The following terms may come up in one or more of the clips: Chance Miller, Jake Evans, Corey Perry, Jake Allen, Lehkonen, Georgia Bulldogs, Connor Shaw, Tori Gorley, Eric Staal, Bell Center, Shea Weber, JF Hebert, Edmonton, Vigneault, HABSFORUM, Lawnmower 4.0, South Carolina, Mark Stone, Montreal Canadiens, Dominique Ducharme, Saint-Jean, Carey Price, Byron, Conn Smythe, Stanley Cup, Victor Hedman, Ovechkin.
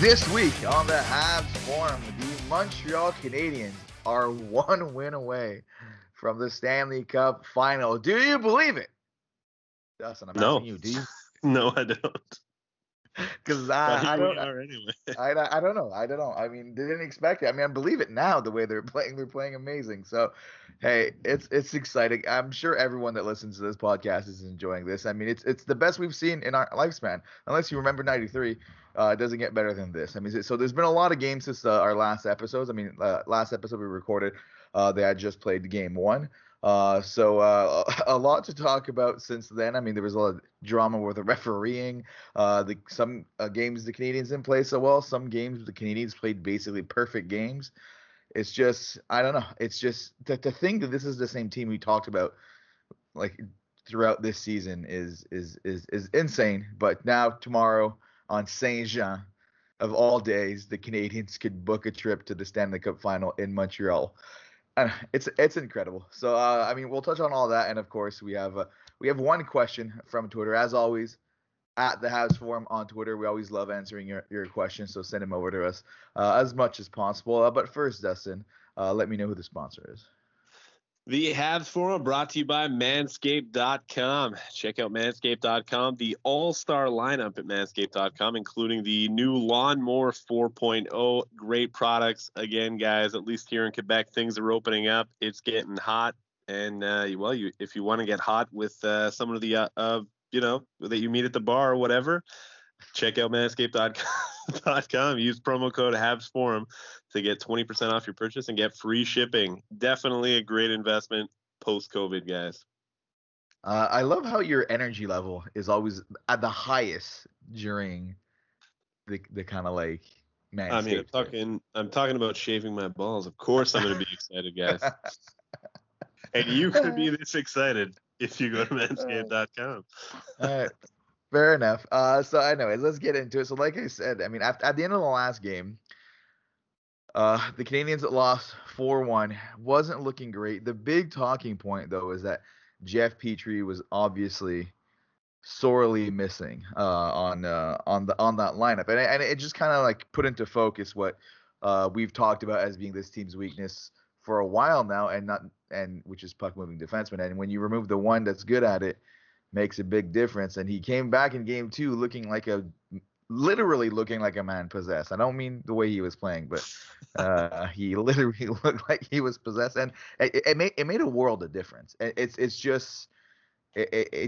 This week on the Habs Forum, the Montreal Canadiens are one win away from the Stanley Cup final. Do you believe it? Dustin, I'm asking you, do you? No, I don't. Because I don't know. I mean, they didn't expect it. I mean, I believe it now, the way they're playing. They're playing amazing. So, hey, it's exciting. I'm sure everyone that listens to this podcast is enjoying this. I mean, it's the best we've seen in our lifespan. Unless you remember 93, it doesn't get better than this. I mean, so there's been a lot of games since our last episodes. I mean, last episode we recorded, they had just played game one. So a lot to talk about since then. I mean, there was a lot of drama with the refereeing. Some games the Canadiens didn't play so well. Some games the Canadiens played basically perfect games. It's just, I don't know. It's just the thing that this is the same team we talked about like throughout this season is insane. But now tomorrow on Saint-Jean, of all days, the Canadiens could book a trip to the Stanley Cup final in Montreal. It's incredible. So, I mean, we'll touch on all that. And, of course, we have one question from Twitter. As always, at the Habs Forum on Twitter, we always love answering your questions. So send them over to us as much as possible. But first, Dustin, let me know who the sponsor is. The Habs Forum brought to you by manscaped.com. Check out manscaped.com, the all-star lineup at manscaped.com, including the new Lawnmower 4.0. Great products. Again, guys, at least here in Quebec, things are opening up. It's getting hot. And, if you want to get hot with someone of the, that you meet at the bar or whatever, check out manscaped.com. Use promo code HabsForum to get 20% off your purchase and get free shipping. Definitely a great investment post-COVID, guys. I love how your energy level is always at the highest during the kind of like Manscaped. I mean, I'm talking about shaving my balls. Of course I'm going to be excited, guys. And you could be this excited if you go to manscaped.com. All right. Fair enough. So anyways, let's get into it. So like I said, I mean, at the end of the last game, the Canadiens that lost 4-1 wasn't looking great. The big talking point, though, is that Jeff Petry was obviously sorely missing on that lineup. And it just kind of like put into focus what we've talked about as being this team's weakness for a while now, and which is puck-moving defensemen. And when you remove the one that's good at it, makes a big difference. And he came back in game two literally looking like a man possessed. I don't mean the way he was playing, but he literally looked like he was possessed, and it made a world of difference. It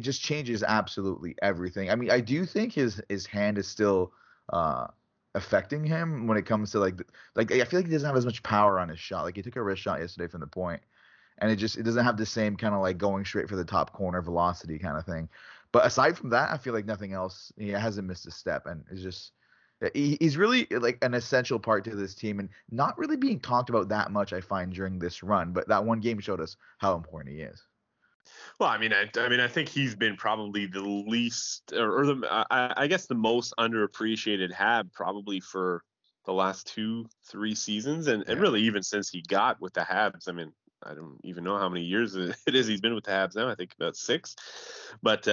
just changes absolutely everything. I mean, I do think his hand is still affecting him when it comes to like I feel like he doesn't have as much power on his shot. Like he took a wrist shot yesterday from the point, and it doesn't have the same kind of like going straight for the top corner velocity kind of thing. But aside from that, I feel like nothing else. He hasn't missed a step, and it's just he's really like an essential part to this team, and not really being talked about that much, I find, during this run. But that one game showed us how important he is. Well, I mean, I think he's been probably the least, or I guess the most underappreciated Hab probably for the last 2-3 seasons, and really even since he got with the Habs. I mean, I don't even know how many years it is he's been with the Habs now. I think about 6. But,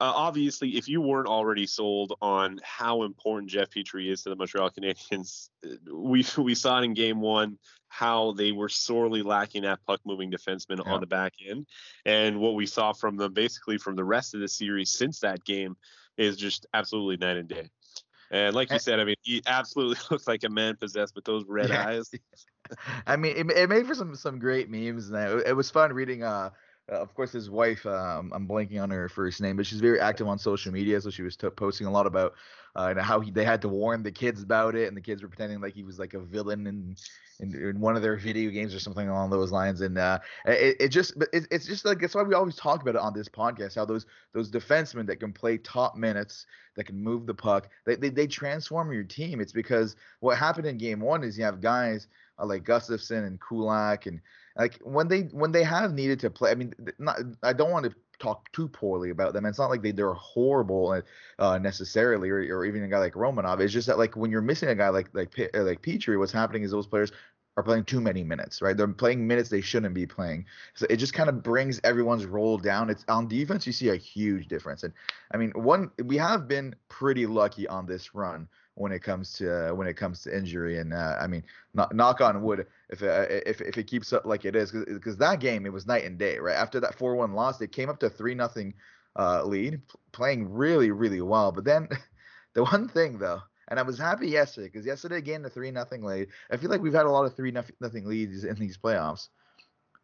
obviously, if you weren't already sold on how important Jeff Petry is to the Montreal Canadiens, we saw it in game one how they were sorely lacking that puck-moving defenseman on the back end. And what we saw from them basically from the rest of the series since that game is just absolutely night and day. And like you said, I mean, he absolutely looks like a man possessed with those red eyes. I mean, it made for some great memes, and it was fun reading. Of course, his wife, I'm blanking on her first name, but she's very active on social media, so she was posting a lot about how they had to warn the kids about it, and the kids were pretending like he was like a villain in one of their video games or something along those lines. And it's just like that's why we always talk about it on this podcast, how those defensemen that can play top minutes, that can move the puck, they transform your team. It's because what happened in game one is you have guys like Gustafsson and Kulak, and like when they have needed to play, I mean, I don't want to talk too poorly about them. It's not like they're horrible necessarily, or even a guy like Romanov. It's just that like when you're missing a guy like Petry, what's happening is those players are playing too many minutes, right? They're playing minutes they shouldn't be playing. So it just kind of brings everyone's role down. It's on defense, you see a huge difference. And I mean, we have been pretty lucky on this run when it comes to injury. And I mean, knock on wood, if it keeps up like it is, because that game, it was night and day, right? After that 4-1 loss, they came up to 3-0 lead, playing really, really well. But then the one thing, though, and I was happy yesterday, because yesterday again, the 3-0 lead. I feel like we've had a lot of 3-0 leads in these playoffs,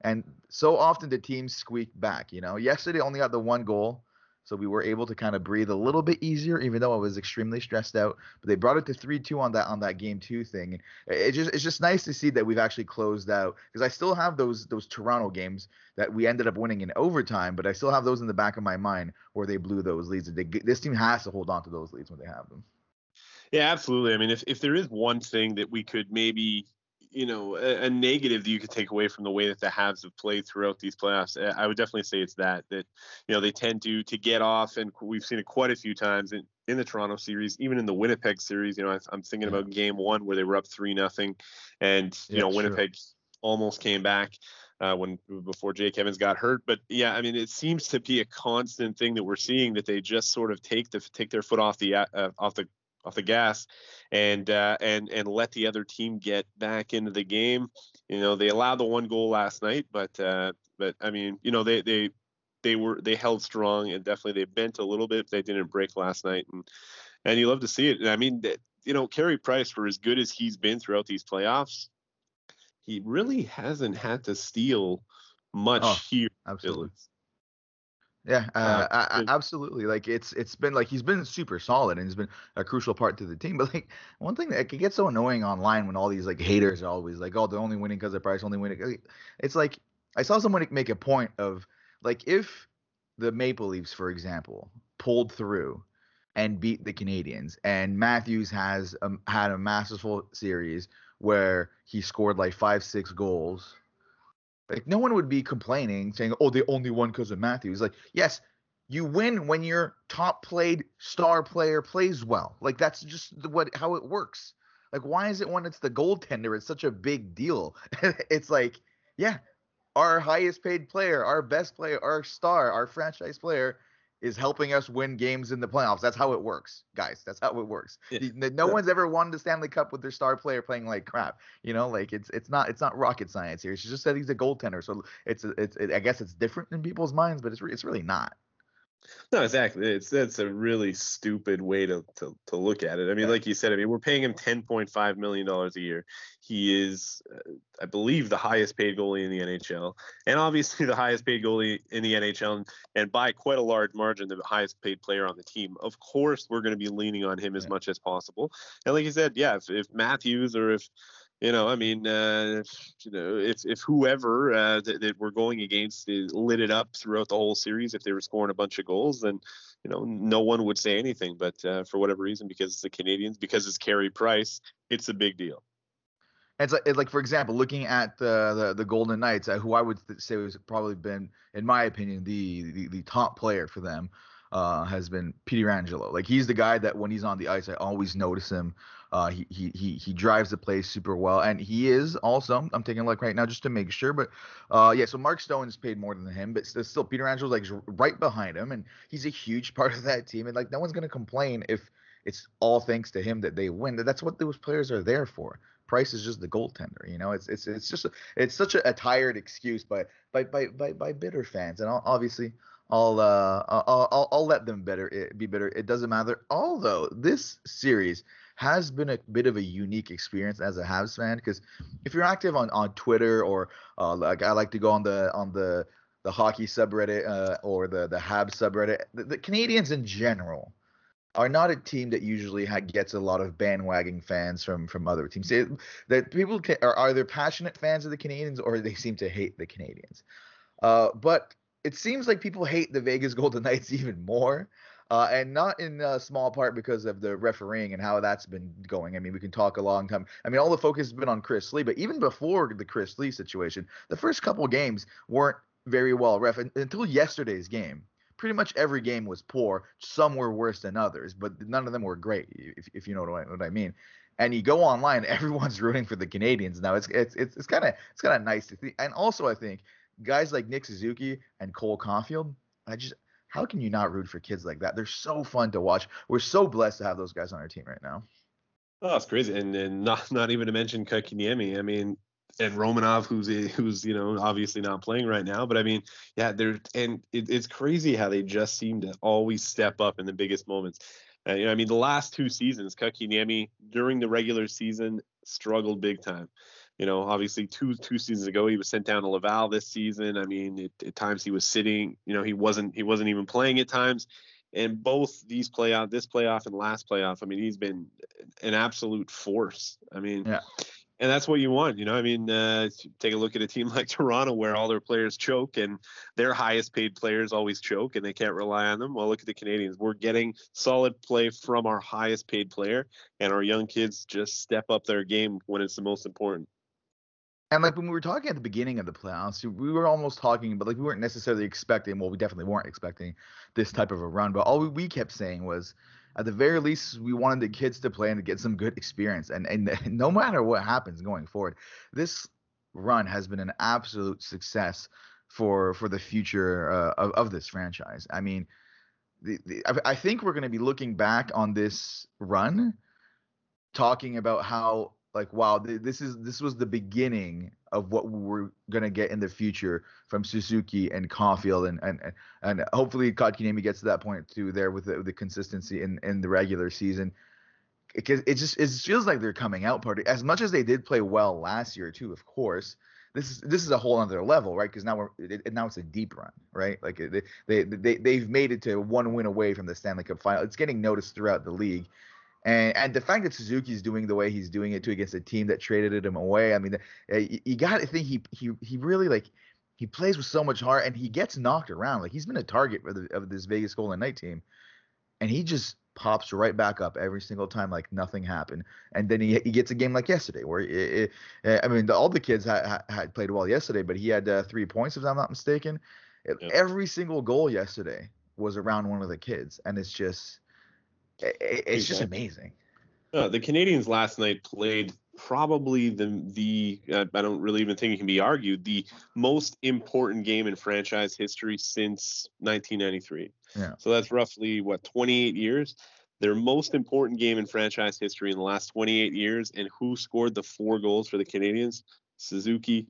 and so often the teams squeak back. You know, yesterday only got the one goal, so we were able to kind of breathe a little bit easier, even though I was extremely stressed out. But they brought it to 3-2 on that game two thing. And it's just nice to see that we've actually closed out, because I still have those Toronto games that we ended up winning in overtime, but I still have those in the back of my mind where they blew those leads. This team has to hold on to those leads when they have them. Yeah, absolutely. I mean, if there is one thing that we could maybe, you know, a negative that you could take away from the way that the Habs have played throughout these playoffs, I would definitely say it's that, you know, they tend to get off, and we've seen it quite a few times in the Toronto series, even in the Winnipeg series. You know, I'm thinking about game one where they were up 3-0, and, you know, Winnipeg almost came back before Jake Evans got hurt. But yeah, I mean, it seems to be a constant thing that we're seeing, that they just sort of take their foot off the gas and let the other team get back into the game. You know, they allowed the one goal last night, but I mean, you know, they held strong, and definitely they bent a little bit. They didn't break last night, and you love to see it. And I mean, you know, Carey Price, for as good as he's been throughout these playoffs, he really hasn't had to steal much here. Absolutely. Yeah, absolutely. Like it's been like he's been super solid, and he's been a crucial part to the team. But like one thing that could get so annoying online when all these like haters are always like, oh, they're only winning because of Price, only winning. It's like I saw someone make a point of like, if the Maple Leafs, for example, pulled through and beat the Canadiens, and Matthews has had a masterful series where he scored like 5-6 goals. Like, no one would be complaining, saying, oh, they only won because of Matthews. Like, yes, you win when your top-played star player plays well. Like, that's just how it works. Like, why is it when it's the goaltender, it's such a big deal? It's like, yeah, our highest-paid player, our best player, our star, our franchise player is helping us win games in the playoffs. That's how it works, guys. That's how it works. Yeah. No one's ever won the Stanley Cup with their star player playing like crap. You know, like it's not rocket science here. It's just that he's a goaltender. So I guess it's different in people's minds, but it's really not. No, exactly. That's a really stupid way to look at it. I mean, like you said, I mean, we're paying him $10.5 million a year. He is, I believe, the highest paid goalie in the NHL, and obviously the highest paid goalie in the NHL, and by quite a large margin, the highest paid player on the team. Of course, we're going to be leaning on him as much as possible. And like you said, yeah, if Matthews or if, you know, I mean, you know, if whoever that we're going against lit it up throughout the whole series, if they were scoring a bunch of goals, then, you know, no one would say anything. But for whatever reason, because it's the Canadiens, because it's Carey Price, it's a big deal. It's like, for example, looking at the Golden Knights, who I would say has probably been, in my opinion, the top player for them, has been Pietrangelo. Like, he's the guy that when he's on the ice, I always notice him. He drives the play super well, and he is also, I'm taking a look right now just to make sure, but so Mark Stone is paid more than him, but still Pietrangelo like right behind him, and he's a huge part of that team, and like no one's gonna complain if it's all thanks to him that they win. That's what those players are there for. Price is just the goaltender, you know. It's such a tired excuse by bitter fans, and obviously I'll let them be bitter. It doesn't matter. Although this series has been a bit of a unique experience as a Habs fan, because if you're active on Twitter or like I like to go on the hockey subreddit or the Habs subreddit, the Canadians in general are not a team that usually gets a lot of bandwagon fans from other teams. That people are either passionate fans of the Canadians or they seem to hate the Canadians. But it seems like people hate the Vegas Golden Knights even more. And not in a small part because of the refereeing and how that's been going. I mean, we can talk a long time. I mean, all the focus has been on Chris Lee, but even before the Chris Lee situation, the first couple games weren't very well ref until yesterday's game. Pretty much every game was poor. Some were worse than others, but none of them were great, if you know what I mean. And you go online, everyone's rooting for the Canadians now. It's kind of nice to see. And also, I think guys like Nick Suzuki and Cole Caufield, how can you not root for kids like that? They're so fun to watch. We're so blessed to have those guys on our team right now. Oh, it's crazy. And not even to mention Kotkaniemi. I mean, and Romanov, who's obviously not playing right now. But I mean, yeah, it's crazy how they just seem to always step up in the biggest moments. I mean, the last two seasons, Kotkaniemi during the regular season struggled big time. Obviously two seasons ago, he was sent down to Laval this season. I mean, at times he was sitting, he wasn't even playing at times. And both these this playoff and last playoff, I mean, he's been an absolute force. I mean, yeah. And that's what you want. I mean, take a look at a team like Toronto where all their players choke and their highest paid players always choke and they can't rely on them. Well, look at the Canadiens. We're getting solid play from our highest paid player, and our young kids just step up their game when it's the most important. And like when we were talking at the beginning of the playoffs, we were almost talking, but like we weren't necessarily expecting. Well, we definitely weren't expecting this type of a run. But all we kept saying was, at the very least, we wanted the kids to play and to get some good experience. And no matter what happens going forward, this run has been an absolute success for the future of this franchise. I mean, I think we're going to be looking back on this run, talking about how, like, wow, this was the beginning of what we're going to get in the future from Suzuki and Caufield. And hopefully Kotkaniemi gets to that point too there with the consistency in the regular season. Because it feels like they're coming out party. As much as they did play well last year too, of course, this is a whole other level, right? Because now it's a deep run, right? Like they've made it to one win away from the Stanley Cup final. It's getting noticed throughout the league. And the fact that Suzuki's doing the way he's doing it too against a team that traded him away, I mean, you got to think he really, like, he plays with so much heart and he gets knocked around. Like, he's been a target of this Vegas Golden Knights team, and he just pops right back up every single time like nothing happened. And then he gets a game like yesterday where all the kids had played well yesterday, but he had 3 points if I'm not mistaken. Yep. Every single goal yesterday was around one of the kids, and it's just. It's just amazing. The Canadiens last night played probably the I don't really even think it can be argued, the most important game in franchise history since 1993. Yeah. So that's roughly, 28 years? Their most important game in franchise history in the last 28 years. And who scored the 4 goals for the Canadiens? Suzuki.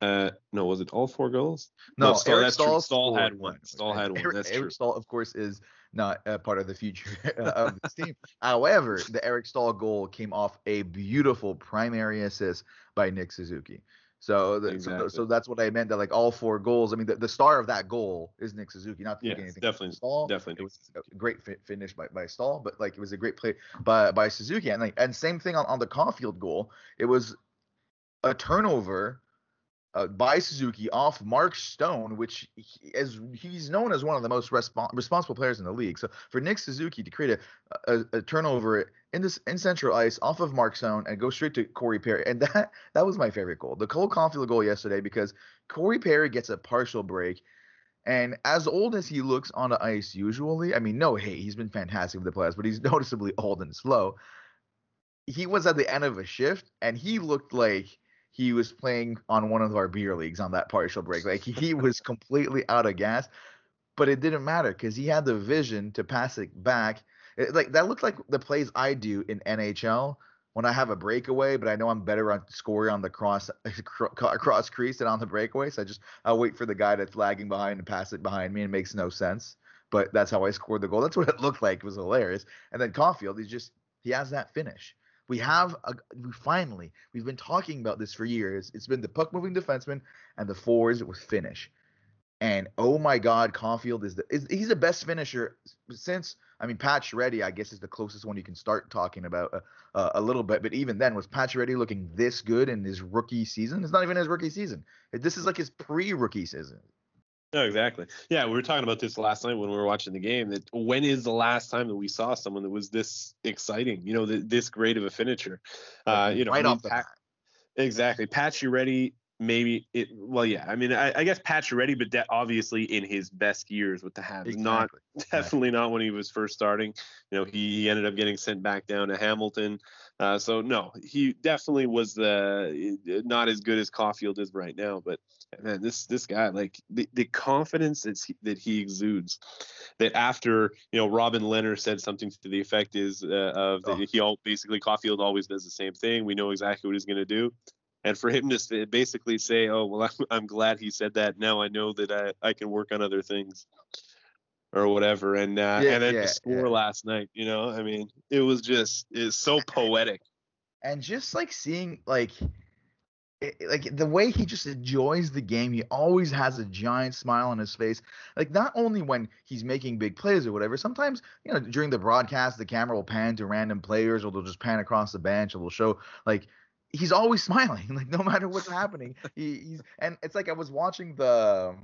No, was it all 4 goals? No, Staal, that's true. Staal had one. That's true. Eric Staal, of course, is not part of the future of this team. However, the Eric Staal goal came off a beautiful primary assist by Nick Suzuki. So that's what I meant. That, like, all 4 goals. I mean, the star of that goal is Nick Suzuki. Not taking anything definitely, from Staal. Definitely, it was a great finish by Staal, but like it was a great play by Suzuki. And same thing on the Caufield goal. It was a turnover. By Suzuki off Mark Stone, which he's known as one of the most responsible players in the league. So for Nick Suzuki to create a turnover in central ice off of Mark Stone and go straight to Corey Perry, and that was my favorite goal, the Cole Caufield goal yesterday, because Corey Perry gets a partial break, and as old as he looks on the ice usually, I mean, no hate, he's been fantastic for the playoffs, but he's noticeably old and slow. He was at the end of a shift, and he looked like he was playing on one of our beer leagues on that partial break. Like, he was completely out of gas, but it didn't matter because he had the vision to pass it back. That looked like the plays I do in NHL when I have a breakaway, but I know I'm better on scoring on the cross crease than on the breakaway. So I'll wait for the guy that's lagging behind and pass it behind me, and it makes no sense. But that's how I scored the goal. That's what it looked like. It was hilarious. And then Caufield, he has that finish. We've been talking about this for years. It's been the puck-moving defenseman and the fours with finish. And, oh, my God, Caufield he's the best finisher since, I mean, Pat Shreddy, I guess, is the closest one you can start talking about a little bit. But even then, was Pat Shreddy looking this good in his rookie season? It's not even his rookie season. This is like his pre-rookie season. No, exactly. Yeah, we were talking about this last night when we were watching the game, that when is the last time that we saw someone that was this exciting, this great of a finisher? Right off the bat. Exactly. Pat Shreddy, maybe it. Well, yeah. I mean, I guess Pat Shreddy, but obviously in his best years with the Habs, exactly. Not when he was first starting. He ended up getting sent back down to Hamilton. So no, he definitely was not as good as Caufield is right now. But man, this guy, like the confidence that he exudes, that after Robin Lehner said something to the effect basically Caufield always does the same thing. We know exactly what he's going to do. And for him to basically say, oh, well, I'm glad he said that. Now I know that I can work on other things or whatever. And the score last night, it was just is so poetic. And just like seeing like the way he just enjoys the game. He always has a giant smile on his face. Like not only when he's making big plays or whatever, sometimes, during the broadcast, the camera will pan to random players or they'll just pan across the bench and will show like, he's always smiling, like no matter what's happening. He's and it's like I was watching the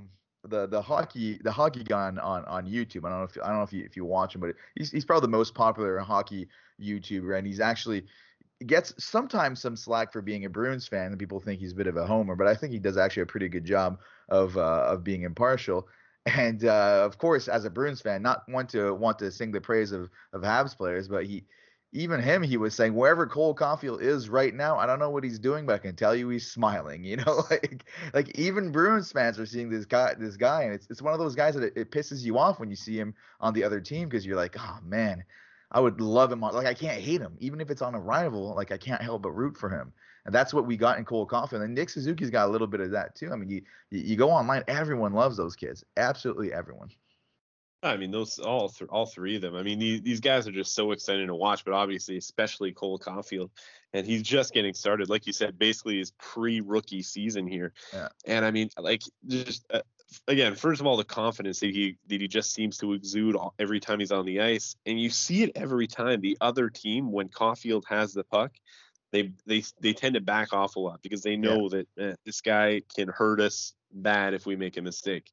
hockey guy on YouTube. I don't know if you watch him, but he's probably the most popular hockey YouTuber, and he's actually gets sometimes some slack for being a Bruins fan, and people think he's a bit of a homer, but I think he does actually a pretty good job of being impartial. And of course, as a Bruins fan, not want to sing the praise of Habs players, but he was saying, wherever Cole Caufield is right now, I don't know what he's doing, but I can tell you he's smiling. Like even Bruins fans are seeing this guy, and it's one of those guys that it pisses you off when you see him on the other team because you're like, oh man, I would love him. Like I can't hate him, even if it's on a rival. Like I can't help but root for him, and that's what we got in Cole Caufield. And Nick Suzuki's got a little bit of that too. I mean, you go online, everyone loves those kids, absolutely everyone. I mean, those all three of them. I mean, these guys are just so exciting to watch, but obviously, especially Cole Caufield, and he's just getting started. Like you said, basically his pre-rookie season here. Yeah. And I mean, like just again, first of all, the confidence that he just seems to exude every time he's on the ice, and you see it every time the other team when Caufield has the puck, they tend to back off a lot because they know that this guy can hurt us bad if we make a mistake.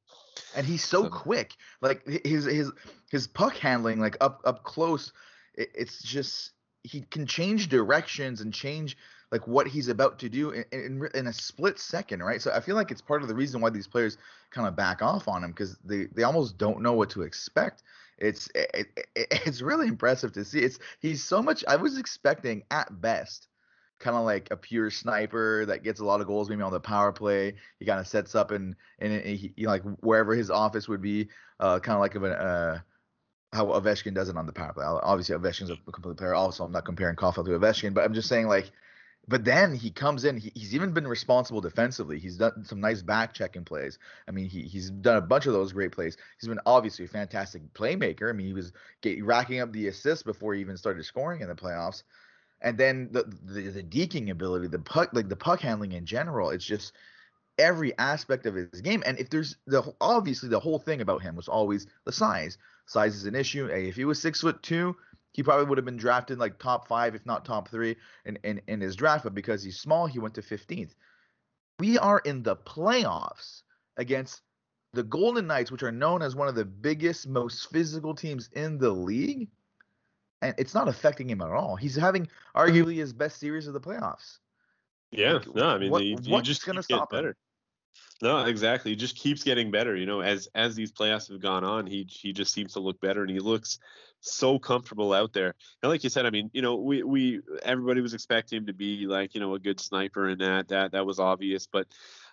And he's so quick, like his puck handling, like up close, it's just he can change directions and change like what he's about to do in a split second, right? So I feel like it's part of the reason why these players kind of back off on him because they almost don't know what to expect. It's really impressive to see. He's so much. I was expecting at best kind of like a pure sniper that gets a lot of goals, maybe on the power play. He kind of sets up and he like wherever his office would be, kind of like of how Ovechkin does it on the power play. Obviously, Ovechkin's a complete player. Also, I'm not comparing Caufield to Ovechkin, but I'm just saying like, but then he comes in. He's even been responsible defensively. He's done some nice back-checking plays. I mean, he's done a bunch of those great plays. He's been obviously a fantastic playmaker. I mean, he was racking up the assists before he even started scoring in the playoffs. And then the deking ability, the puck handling in general, it's just every aspect of his game. And if there's obviously the whole thing about him was always the size. Size is an issue. If he was 6'2", he probably would have been drafted like top 5, if not top 3 in his draft. But because he's small, he went to 15th. We are in the playoffs against the Golden Knights, which are known as one of the biggest, most physical teams in the league. And it's not affecting him at all. He's having arguably his best series of the playoffs. Yeah, like, no, I mean, what's just going to stop him? No, exactly. He just keeps getting better. As these playoffs have gone on, he just seems to look better, and he looks so comfortable out there. And like you said, I mean, we everybody was expecting him to be like a good sniper, and that was obvious. But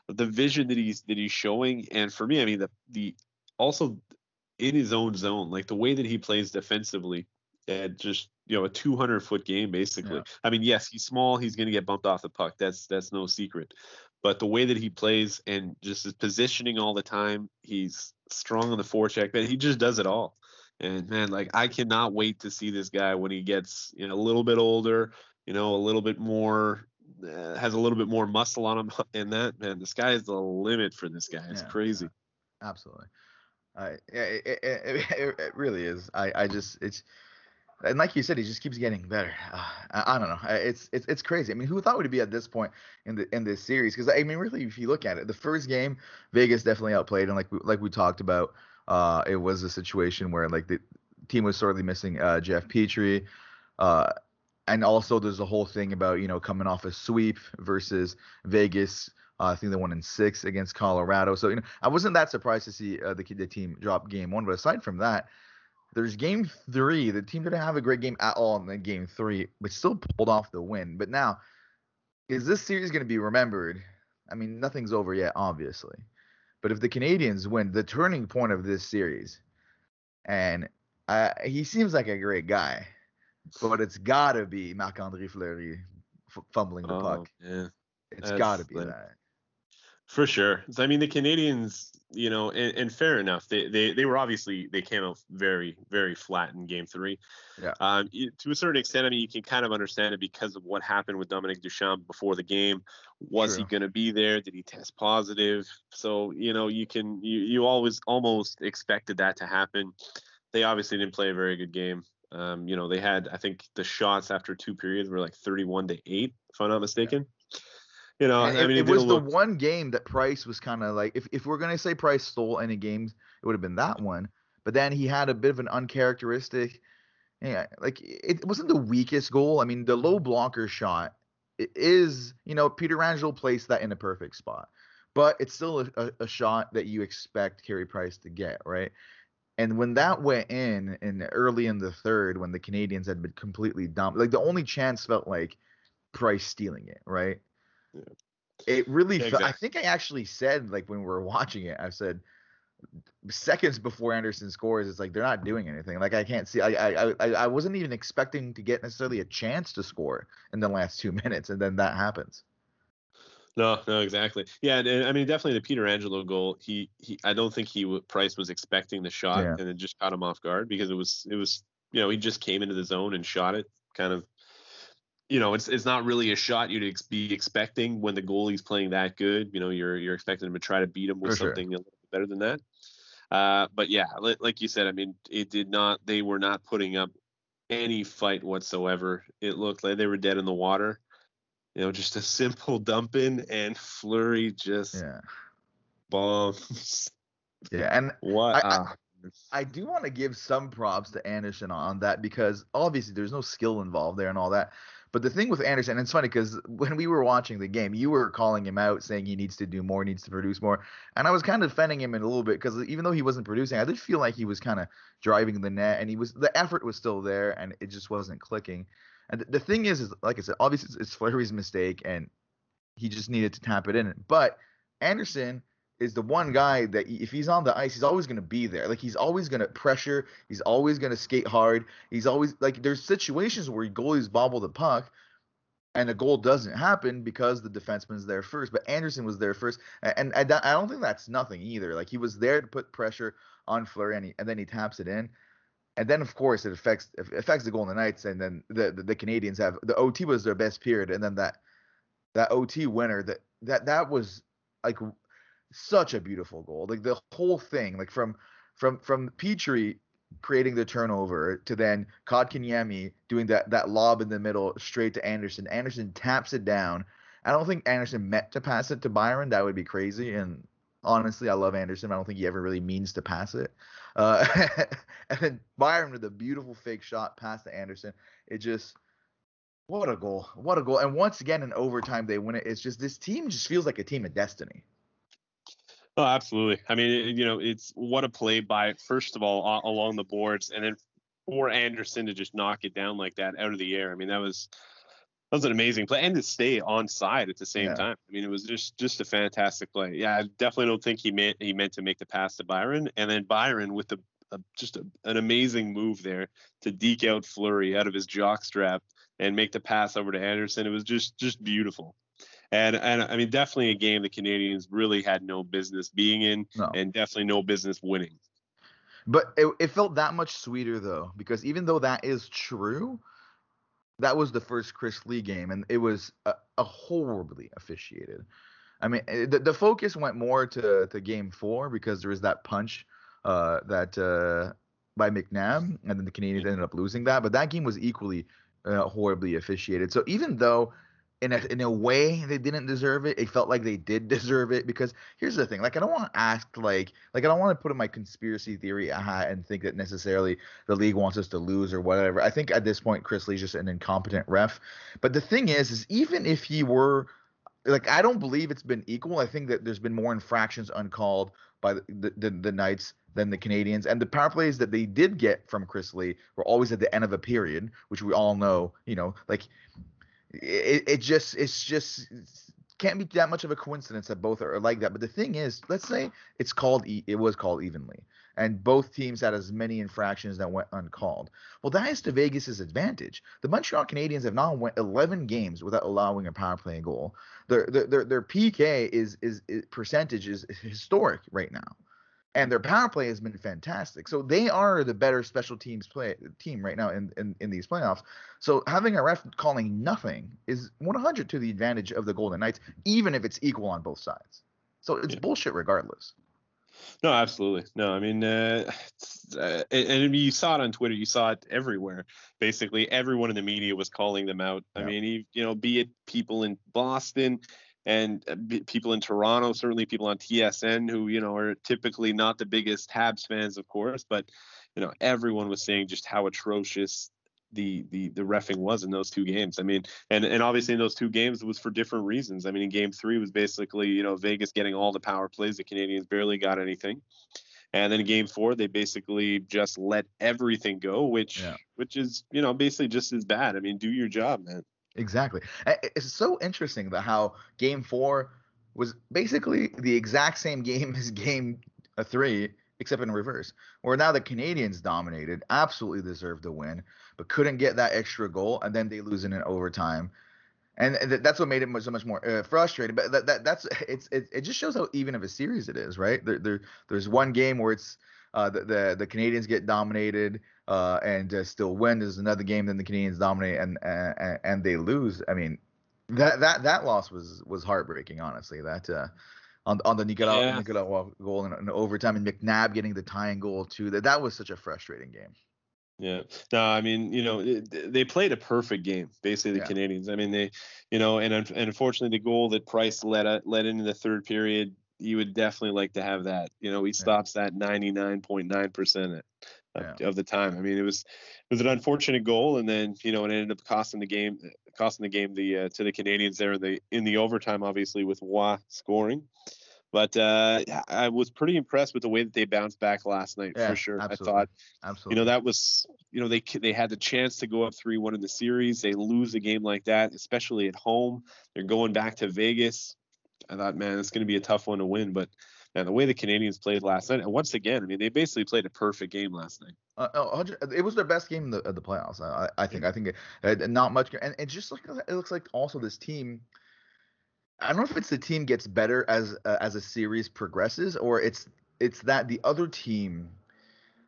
the vision that he's showing, and for me, I mean, the also in his own zone, like the way that he plays defensively. And just a 200-foot game basically. Yeah. I mean, yes, he's small. He's going to get bumped off the puck. That's no secret. But the way that he plays and just his positioning all the time, he's strong on the forecheck. But he just does it all. And man, like I cannot wait to see this guy when he gets a little bit older, a little bit more, has a little bit more muscle on him. And that man, the sky is the limit for this guy. It's crazy. Yeah. Absolutely. It really is. And like you said, he just keeps getting better. I don't know. It's crazy. I mean, who thought we'd be at this point in this series? Because I mean, really, if you look at it, the first game, Vegas definitely outplayed, and like we talked about, it was a situation where like the team was sorely missing Jeff Petry, and also there's the whole thing about coming off a sweep versus Vegas. I think they won in 6 against Colorado. So I wasn't that surprised to see the team drop game 1. But aside from that. There's game three. The team didn't have a great game at all in the game three, but still pulled off the win. But now, is this series going to be remembered? I mean, nothing's over yet, obviously. But if the Canadiens win, the turning point of this series, and he seems like a great guy, but it's got to be Marc-André Fleury fumbling the puck. Yeah. It's got to be that. For sure. I mean, the Canadiens, you know, and fair enough. They were obviously, they came out very, very flat in game three. Yeah. To a certain extent, I mean, you can kind of understand it because of what happened with Dominique Ducharme before the game. Was he going to be there? Did he test positive? So, you know, you always almost expected that to happen. They obviously didn't play a very good game. You know, they had, I think the shots after two periods were like 31-8, if I'm not mistaken. Yeah. You know, and I mean, it was the one game that Price was kind of like, if we're going to say Price stole any games, it would have been that one. But then he had a bit of an uncharacteristic. Yeah, like it wasn't the weakest goal. I mean, the low blocker shot is, you know, Pietrangelo placed that in a perfect spot. But it's still a shot that you expect Carey Price to get, right? And when that went in early in the third, when the Canadiens had been completely dumped, like the only chance felt like Price stealing it, right? Yeah. It really felt, I think I actually said, like, when we were watching it, I said seconds before Anderson scores, it's like they're not doing anything. Like, I can't see. I wasn't even expecting to get necessarily a chance to score in the last 2 minutes, and then that happens. No, exactly. Yeah, and I mean, definitely the Pietrangelo goal. He I don't think Price was expecting the shot, and it just caught him off guard because it was you know, he just came into the zone and shot it kind of. You know, it's not really a shot you'd be expecting when the goalie's playing that good. You know, you're expecting him to try to beat him with something a little bit better than that. But yeah, like you said, I mean, it did not. They were not putting up any fight whatsoever. It looked like they were dead in the water. You know, just a simple dump in, and Fleury just bombs. Yeah, and what? I do want to give some props to Anderson on that because obviously there's no skill involved there and all that. But the thing with Anderson, and it's funny because when we were watching the game, you were calling him out, saying he needs to do more, needs to produce more. And I was kind of defending him in a little bit because even though he wasn't producing, I did feel like he was kind of driving the net, and the effort was still there, and it just wasn't clicking. And the thing is like I said, obviously it's Fleury's mistake, and he just needed to tap it in. But Anderson is the one guy that if he's on the ice, he's always going to be there. Like, he's always going to pressure. He's always going to skate hard. He's always – like, there's situations where goalies bobble the puck and the goal doesn't happen because the defenseman's there first. But Anderson was there first. And I don't think that's nothing either. Like, he was there to put pressure on Fleury, and then he taps it in. And then, of course, it affects the Golden Knights, and then the Canadiens have – the OT was their best period, and then that OT winner, that was, like – such a beautiful goal. Like, the whole thing, like from Petry creating the turnover to then Kotkaniemi doing that lob in the middle straight to Anderson. Anderson taps it down. I don't think Anderson meant to pass it to Byron. That would be crazy. And honestly, I love Anderson. I don't think he ever really means to pass it. And then Byron with a beautiful fake shot pass to Anderson. It just, what a goal. What a goal. And once again, in overtime, they win it. It's just, this team just feels like a team of destiny. Oh, absolutely. I mean, you know, it's what a play by, first of all, along the boards, and then for Anderson to just knock it down like that out of the air. I mean, that was an amazing play, and to stay onside at the same time. I mean, it was just a fantastic play. Yeah, I definitely don't think he meant to make the pass to Byron, and then Byron with an amazing move there to deke out Fleury out of his jockstrap and make the pass over to Anderson. It was just beautiful. And I mean, definitely a game the Canadiens really had no business being in, and definitely no business winning. But it felt that much sweeter, though, because even though that is true, that was the first Chris Lee game, and it was a horribly officiated. I mean, the focus went more to game four because there was that punch by McNabb, and then the Canadiens ended up losing that. But that game was equally horribly officiated. So even though – In a way, they didn't deserve it. It felt like they did deserve it because here's the thing. Like, I don't want to act like I don't want to put in my conspiracy theory hat and think that necessarily the league wants us to lose or whatever. I think at this point, Chris Lee's just an incompetent ref. But the thing is even if he were – like, I don't believe it's been equal. I think that there's been more infractions uncalled by the Knights than the Canadiens. And the power plays that they did get from Chris Lee were always at the end of a period, which we all know, you know, like it's just can't be that much of a coincidence that both are like that. But the thing is, let's say it was called evenly and both teams had as many infractions that went uncalled. Well, that is to Vegas's advantage. The Montreal Canadiens have now went 11 games without allowing a power play goal. Their PK is percentage is historic right now. And their power play has been fantastic. So they are the better special teams team right now in these playoffs. So having a ref calling nothing is 100 to the advantage of the Golden Knights, even if it's equal on both sides. So it's bullshit regardless. No, absolutely. No, I mean, and you saw it on Twitter. You saw it everywhere. Basically, everyone in the media was calling them out. Yeah. I mean, be it people in Boston – and people in Toronto, certainly people on TSN who, you know, are typically not the biggest Habs fans, of course, but, you know, everyone was saying just how atrocious the reffing was in those two games. I mean, and obviously in those two games it was for different reasons. I mean, in game three was basically, you know, Vegas getting all the power plays. The Canadiens barely got anything. And then in game four, they basically just let everything go, which is, you know, basically just as bad. I mean, do your job, man. Exactly. It's so interesting that how game four was basically the exact same game as game three, except in reverse, where now the Canadiens dominated, absolutely deserved the win, but couldn't get that extra goal, and then they lose in an overtime. And that's what made it so much more frustrating. But it just shows how even of a series it is, right? There's one game where it's the Canadiens get dominated and still win. There's another game, then the Canadiens dominate and they lose. I mean, that loss was heartbreaking, honestly. That on the Nicaragua goal in overtime and McNabb getting the tying goal too. That was such a frustrating game. Yeah. No, I mean, you know, they played a perfect game, basically, the Canadiens. I mean, they, you know, and unfortunately the goal that Price let in the third period, you would definitely like to have that. You know, he stops that 99.9% of the time. I mean, it was an unfortunate goal, and then, you know, it ended up costing the game to the Canadiens there in the overtime, obviously, with Waugh scoring. But I was pretty impressed with the way that they bounced back last night, for sure. Absolutely. I thought, absolutely, you know, that was, you know, they had the chance to go up 3-1 in the series. They lose a game like that, especially at home. They're going back to Vegas. I thought, man, it's going to be a tough one to win. But, man, the way the Canadiens played last night, and once again, I mean, they basically played a perfect game last night. It was their best game of the playoffs, I think. I think it not much. And it just looks like also this team, I don't know if it's the team gets better as a series progresses, or it's that the other team,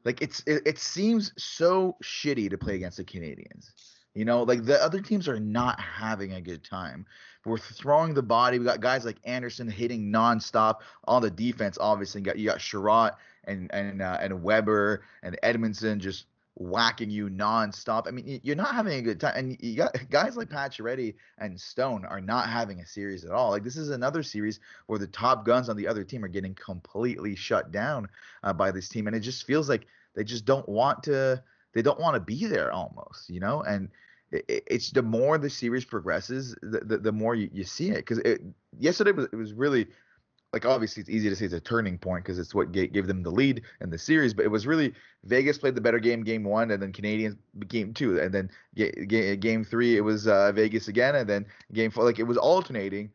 like it seems so shitty to play against the Canadiens. You know, like the other teams are not having a good time. We're throwing the body. We got guys like Anderson hitting nonstop on the defense. Obviously, you got Chiarot and Weber and Edmondson just whacking you nonstop. I mean, you're not having a good time. And you got guys like Pat Shreddy and Stone are not having a series at all. Like, this is another series where the top guns on the other team are getting completely shut down by this team, and it just feels like they just don't want to. They don't want to be there, almost, you know. And it's the more the series progresses, the more you see it. Because yesterday it was really, like, obviously it's easy to say it's a turning point because it's what gave them the lead in the series. But it was really Vegas played the better game one, and then Canadiens game two, and then game three it was Vegas again, and then game four. Like, it was alternating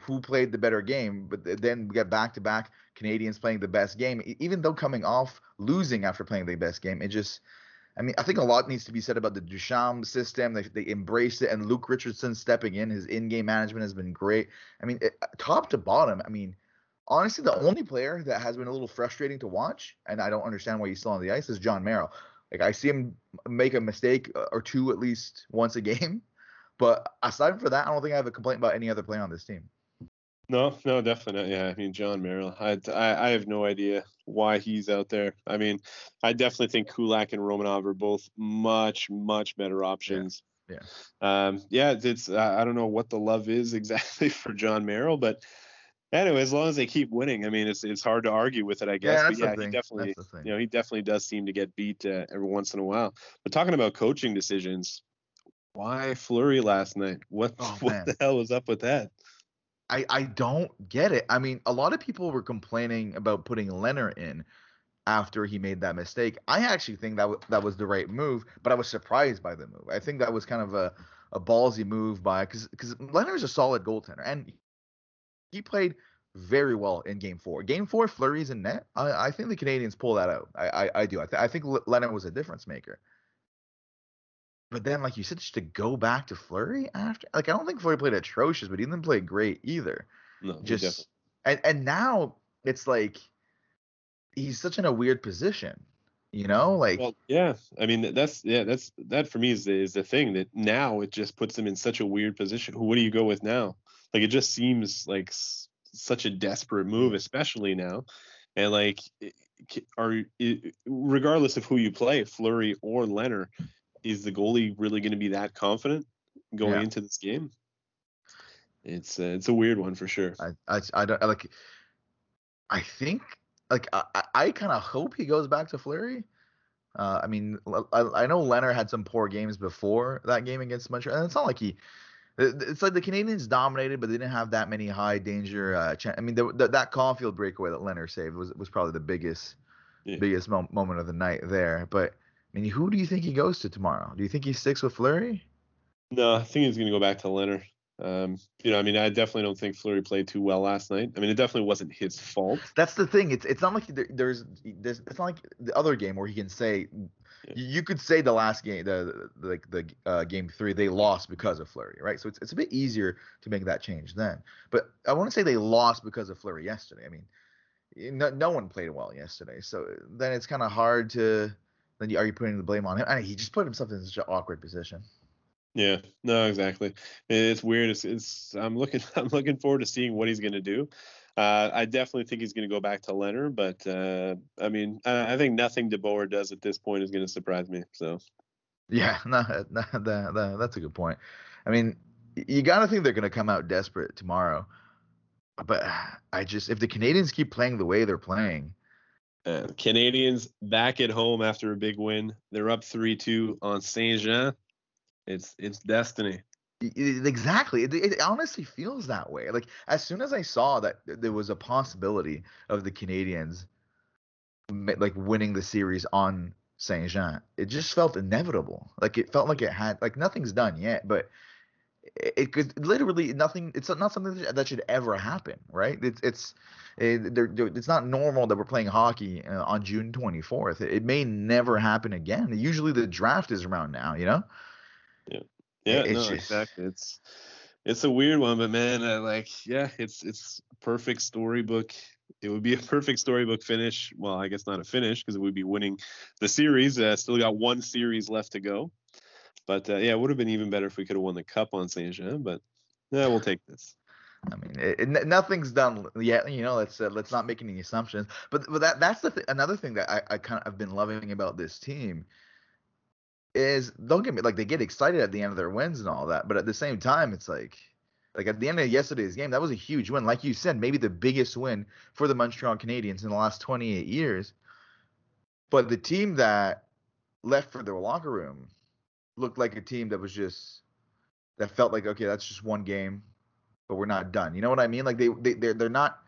who played the better game. But then we got back to back Canadiens playing the best game, even though coming off losing after playing the best game. It just, I mean, I think a lot needs to be said about the Ducharme system. They embraced it, and Luke Richardson stepping in. His in-game management has been great. I mean, top to bottom, I mean, honestly, the only player that has been a little frustrating to watch, and I don't understand why he's still on the ice, is John Merrill. Like, I see him make a mistake or two at least once a game. But aside from that, I don't think I have a complaint about any other player on this team. No, definitely. Yeah, I mean, John Merrill, I have no idea why he's out there. I mean, I definitely think Kulak and Romanov are both much, much better options. Yeah. It's I don't know what the love is exactly for John Merrill, but anyway, as long as they keep winning, I mean, it's hard to argue with it, I guess. Yeah, he definitely does seem to get beat every once in a while. But talking about coaching decisions, why Fleury last night? What the hell was up with that? I don't get it. I mean, a lot of people were complaining about putting Leonard in after he made that mistake. I actually think that was the right move, but I was surprised by the move. I think that was kind of a ballsy move by because Leonard's a solid goaltender, and he played very well in Game 4. Game 4, Fleury's in net. I think the Canadiens pull that out. I do. I think Leonard was a difference maker. But then, like you said, just to go back to Fleury after, like, I don't think Fleury played atrocious, but he didn't play great either. No, just and now it's like he's such in a weird position, you know? Like, well, yeah, I mean, that for me is the thing that now it just puts him in such a weird position. What do you go with now? Like, it just seems like such a desperate move, especially now, and like, regardless of who you play, Fleury or Leonard. Is the goalie really going to be that confident going into this game? It's a weird one for sure. I kind of hope he goes back to Fleury. I mean, I know Leonard had some poor games before that game against Montreal, and it's not like it's like the Canadiens dominated, but they didn't have that many high danger. I mean, that Caufield breakaway that Leonard saved was probably the biggest moment of the night there, but. I mean, who do you think he goes to tomorrow? Do you think he sticks with Fleury? No, I think he's going to go back to Leonard. I definitely don't think Fleury played too well last night. I mean, it definitely wasn't his fault. That's the thing. It's not like there's it's not like the other game where he can say you could say the last game, the game 3, they lost because of Fleury, right? So it's a bit easier to make that change then. But I want to say they lost because of Fleury yesterday. I mean, no one played well yesterday, so then it's kind of hard to. Then are you putting the blame on him? I mean, he just put himself in such an awkward position. Yeah, no, exactly. It's weird. I'm looking forward to seeing what he's going to do. I definitely think he's going to go back to Leonard, but I think nothing DeBoer does at this point is going to surprise me. So. Yeah, no, that's a good point. I mean, you got to think they're going to come out desperate tomorrow. But if the Canadiens keep playing the way they're playing. Canadians back at home after a big win. They're up 3-2 on Saint-Jean. It's destiny. Exactly. It honestly feels that way. Like, as soon as I saw that there was a possibility of the Canadians like winning the series on Saint-Jean, it just felt inevitable. Like, it felt like it had, like, nothing's done yet, but it could literally nothing. It's not something that should ever happen, right? It's not normal that we're playing hockey on June 24th. It may never happen again. Usually the draft is around now, you know? Yeah. Yeah, exactly. It's a weird one, but man, it's perfect storybook. It would be a perfect storybook finish. Well, I guess not a finish because it would be winning the series. Still got one series left to go. But, it would have been even better if we could have won the cup on Saint-Jean, but we'll take this. I mean, nothing's done yet. You know, let's not make any assumptions. But that's another thing that I kind of have been loving about this team is, don't get me, like, they get excited at the end of their wins and all that. But at the same time, it's like at the end of yesterday's game, that was a huge win. Like you said, maybe the biggest win for the Montreal Canadiens in the last 28 years. But the team that left for their locker room looked like a team that was just – that felt like, okay, that's just one game, but we're not done. You know what I mean? Like, they're not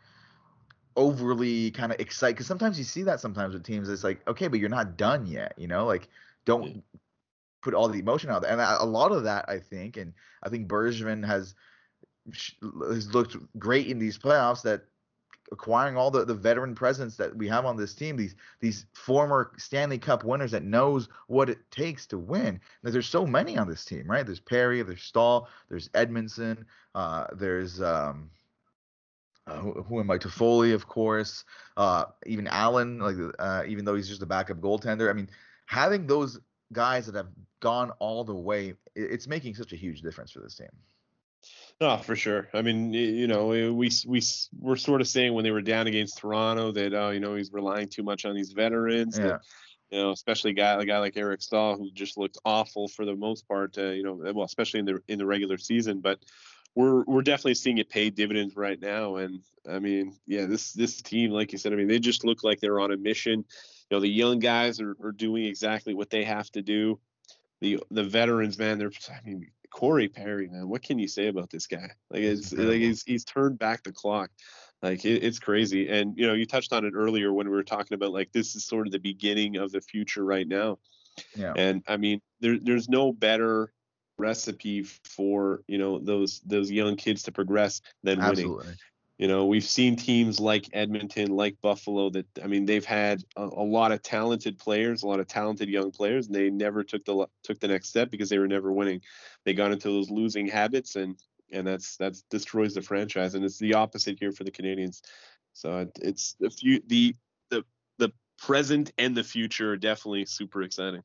overly kind of excited, because sometimes you see that sometimes with teams. It's like, okay, but you're not done yet, you know? Like, don't put all the emotion out there. And a lot of that, I think, and I think Bergevin has looked great in these playoffs, that acquiring all the veteran presence that we have on this team, these former Stanley Cup winners that knows what it takes to win. Now, there's so many on this team, right? There's Perry, there's Staal, there's Edmondson, there's who am I? Toffoli, of course, even Allen, even though he's just a backup goaltender. I mean, having those guys that have gone all the way, it's making such a huge difference for this team. No, for sure. I mean, you know, we were sort of saying when they were down against Toronto that, he's relying too much on these veterans. Yeah. That, you know, especially a guy like Eric Staal, who just looked awful for the most part, especially in the regular season. But we're definitely seeing it pay dividends right now. And, I mean, yeah, this team, like you said, I mean, they just look like they're on a mission. You know, the young guys are doing exactly what they have to do. The veterans, man, Corey Perry, man, what can you say about this guy? Like, he's turned back the clock. Like, it's crazy. And, you know, you touched on it earlier when we were talking about, like, this is sort of the beginning of the future right now. Yeah. And I mean, there's no better recipe for, you know, those young kids to progress than Absolutely. Winning. You know, we've seen teams like Edmonton, like Buffalo, that, I mean, they've had a lot of talented players, a lot of talented young players, and they never took the next step because they were never winning. They got into those losing habits, and that's destroys the franchise. And it's the opposite here for the Canadiens. So it's the present and the future are definitely super exciting.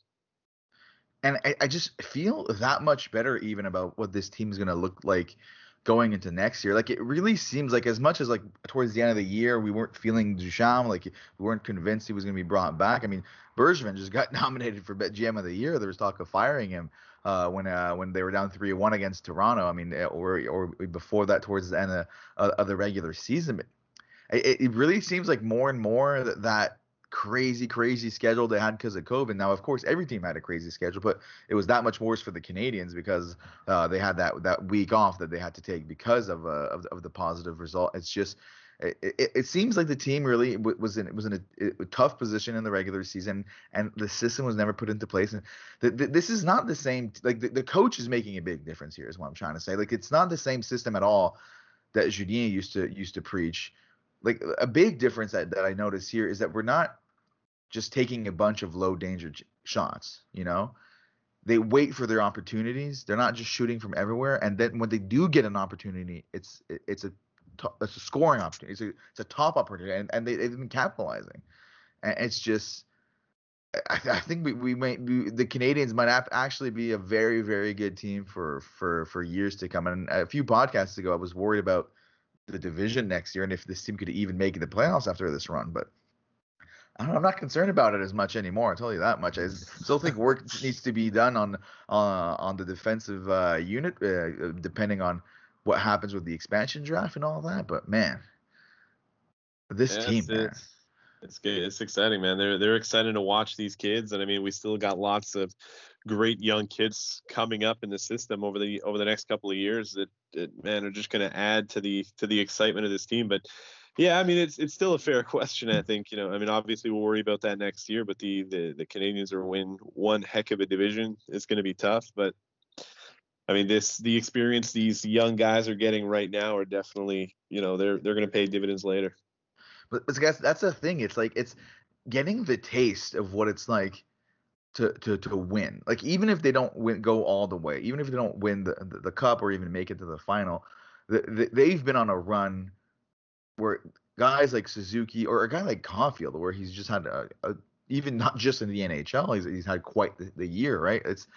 And I just feel that much better even about what this team is going to look like going into next year. Like, it really seems like, as much as, like, towards the end of the year we weren't feeling Ducharme, like, we weren't convinced he was going to be brought back. I mean, Bergevin just got nominated for GM of the year. There was talk of firing him when they were down 3-1 against Toronto. I mean, or before that, towards the end of the regular season. It really seems like more and more that crazy schedule they had because of COVID. Now, of course, every team had a crazy schedule, but it was that much worse for the Canadiens because they had that week off that they had to take because of the positive result. It's just it seems like the team really was in a tough position in the regular season, and the system was never put into place. And this is not the same. Like, the coach is making a big difference here, is what I'm trying to say. Like, it's not the same system at all that Julien used to preach. Like, a big difference that I notice here is that we're not just taking a bunch of low danger shots, you know. They wait for their opportunities. They're not just shooting from everywhere. And then when they do get an opportunity, it's a scoring opportunity. It's a top opportunity, and they've been capitalizing. And it's just, I think the Canadiens might actually be a very, very good team for years to come. And a few podcasts ago, I was worried about the division next year and if this team could even make the playoffs after this run, but I'm not concerned about it as much anymore. I'll tell you that much. I still think work needs to be done on the defensive unit, depending on what happens with the expansion draft and all that. But man, this team, it's good. It's exciting, man. They're excited to watch these kids, and I mean, we still got lots of great young kids coming up in the system over the next couple of years that man, are just going to add to the excitement of this team. But yeah, I mean, it's still a fair question. I think, you know, I mean, obviously we'll worry about that next year, but the Canadiens are win one heck of a division. It's going to be tough, but I mean, the experience these young guys are getting right now are definitely, you know, they're going to pay dividends later. But guys, that's the thing. It's like, it's getting the taste of what it's like to win. Like, even if they don't go all the way, even if they don't win the cup or even make it to the final, they've been on a run where guys like Suzuki or a guy like Caufield, where he's just had even not just in the NHL, he's had quite the year, right? It's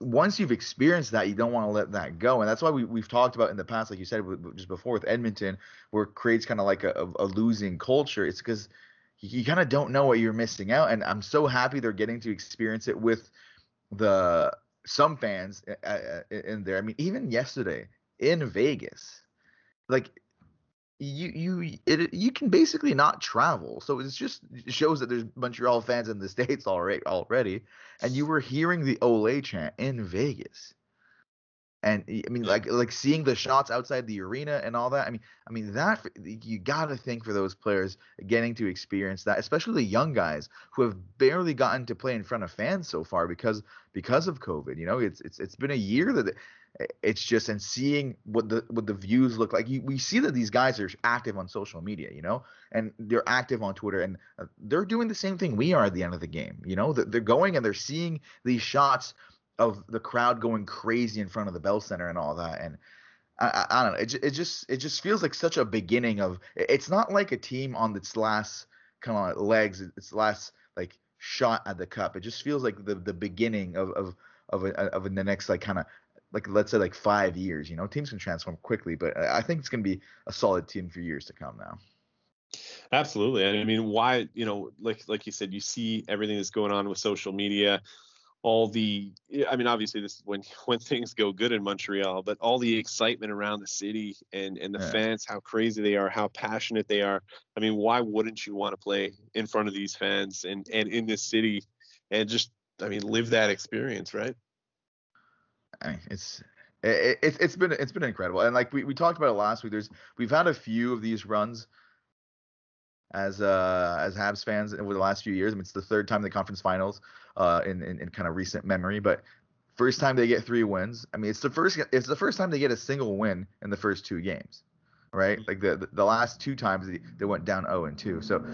once you've experienced that, you don't want to let that go. And that's why we've talked about in the past, like you said, just before with Edmonton, where it creates kind of like a losing culture. It's because you kind of don't know what you're missing out. And I'm so happy they're getting to experience it with some fans in there. I mean, even yesterday in Vegas, like, you can basically not travel, so it shows that there's Montreal fans in the States already, and you were hearing the Ole chant in Vegas, and I mean, like seeing the shots outside the arena and all that. I mean that you gotta think for those players getting to experience that, especially the young guys who have barely gotten to play in front of fans so far because of COVID. You know, it's been a year that. It's just, and seeing what the views look like. We see that these guys are active on social media, you know, and they're active on Twitter, and they're doing the same thing we are at the end of the game. You know, they're going and they're seeing these shots of the crowd going crazy in front of the Bell Center and all that. And I don't know. It just feels like such a beginning of. It's not like a team on its last legs, its last like shot at the cup. It just feels like the beginning of the next like kind of. Like, let's say, like 5 years, you know, teams can transform quickly, but I think it's going to be a solid team for years to come now. Absolutely. And I mean, why, you know, like you said, you see everything that's going on with social media, I mean, obviously this is when things go good in Montreal, but all the excitement around the city and the fans, how crazy they are, how passionate they are. I mean, why wouldn't you want to play in front of these fans and in this city and just, I mean, live that experience, right? I mean, it's It's been incredible. And like we talked about it last week, we've had a few of these runs as Habs fans over the last few years. I mean, it's the third time in the conference finals in kind of recent memory, but first time they get three wins. I mean, it's the first time they get a single win in the first two games, right? Like the last two times they went down 0-2. So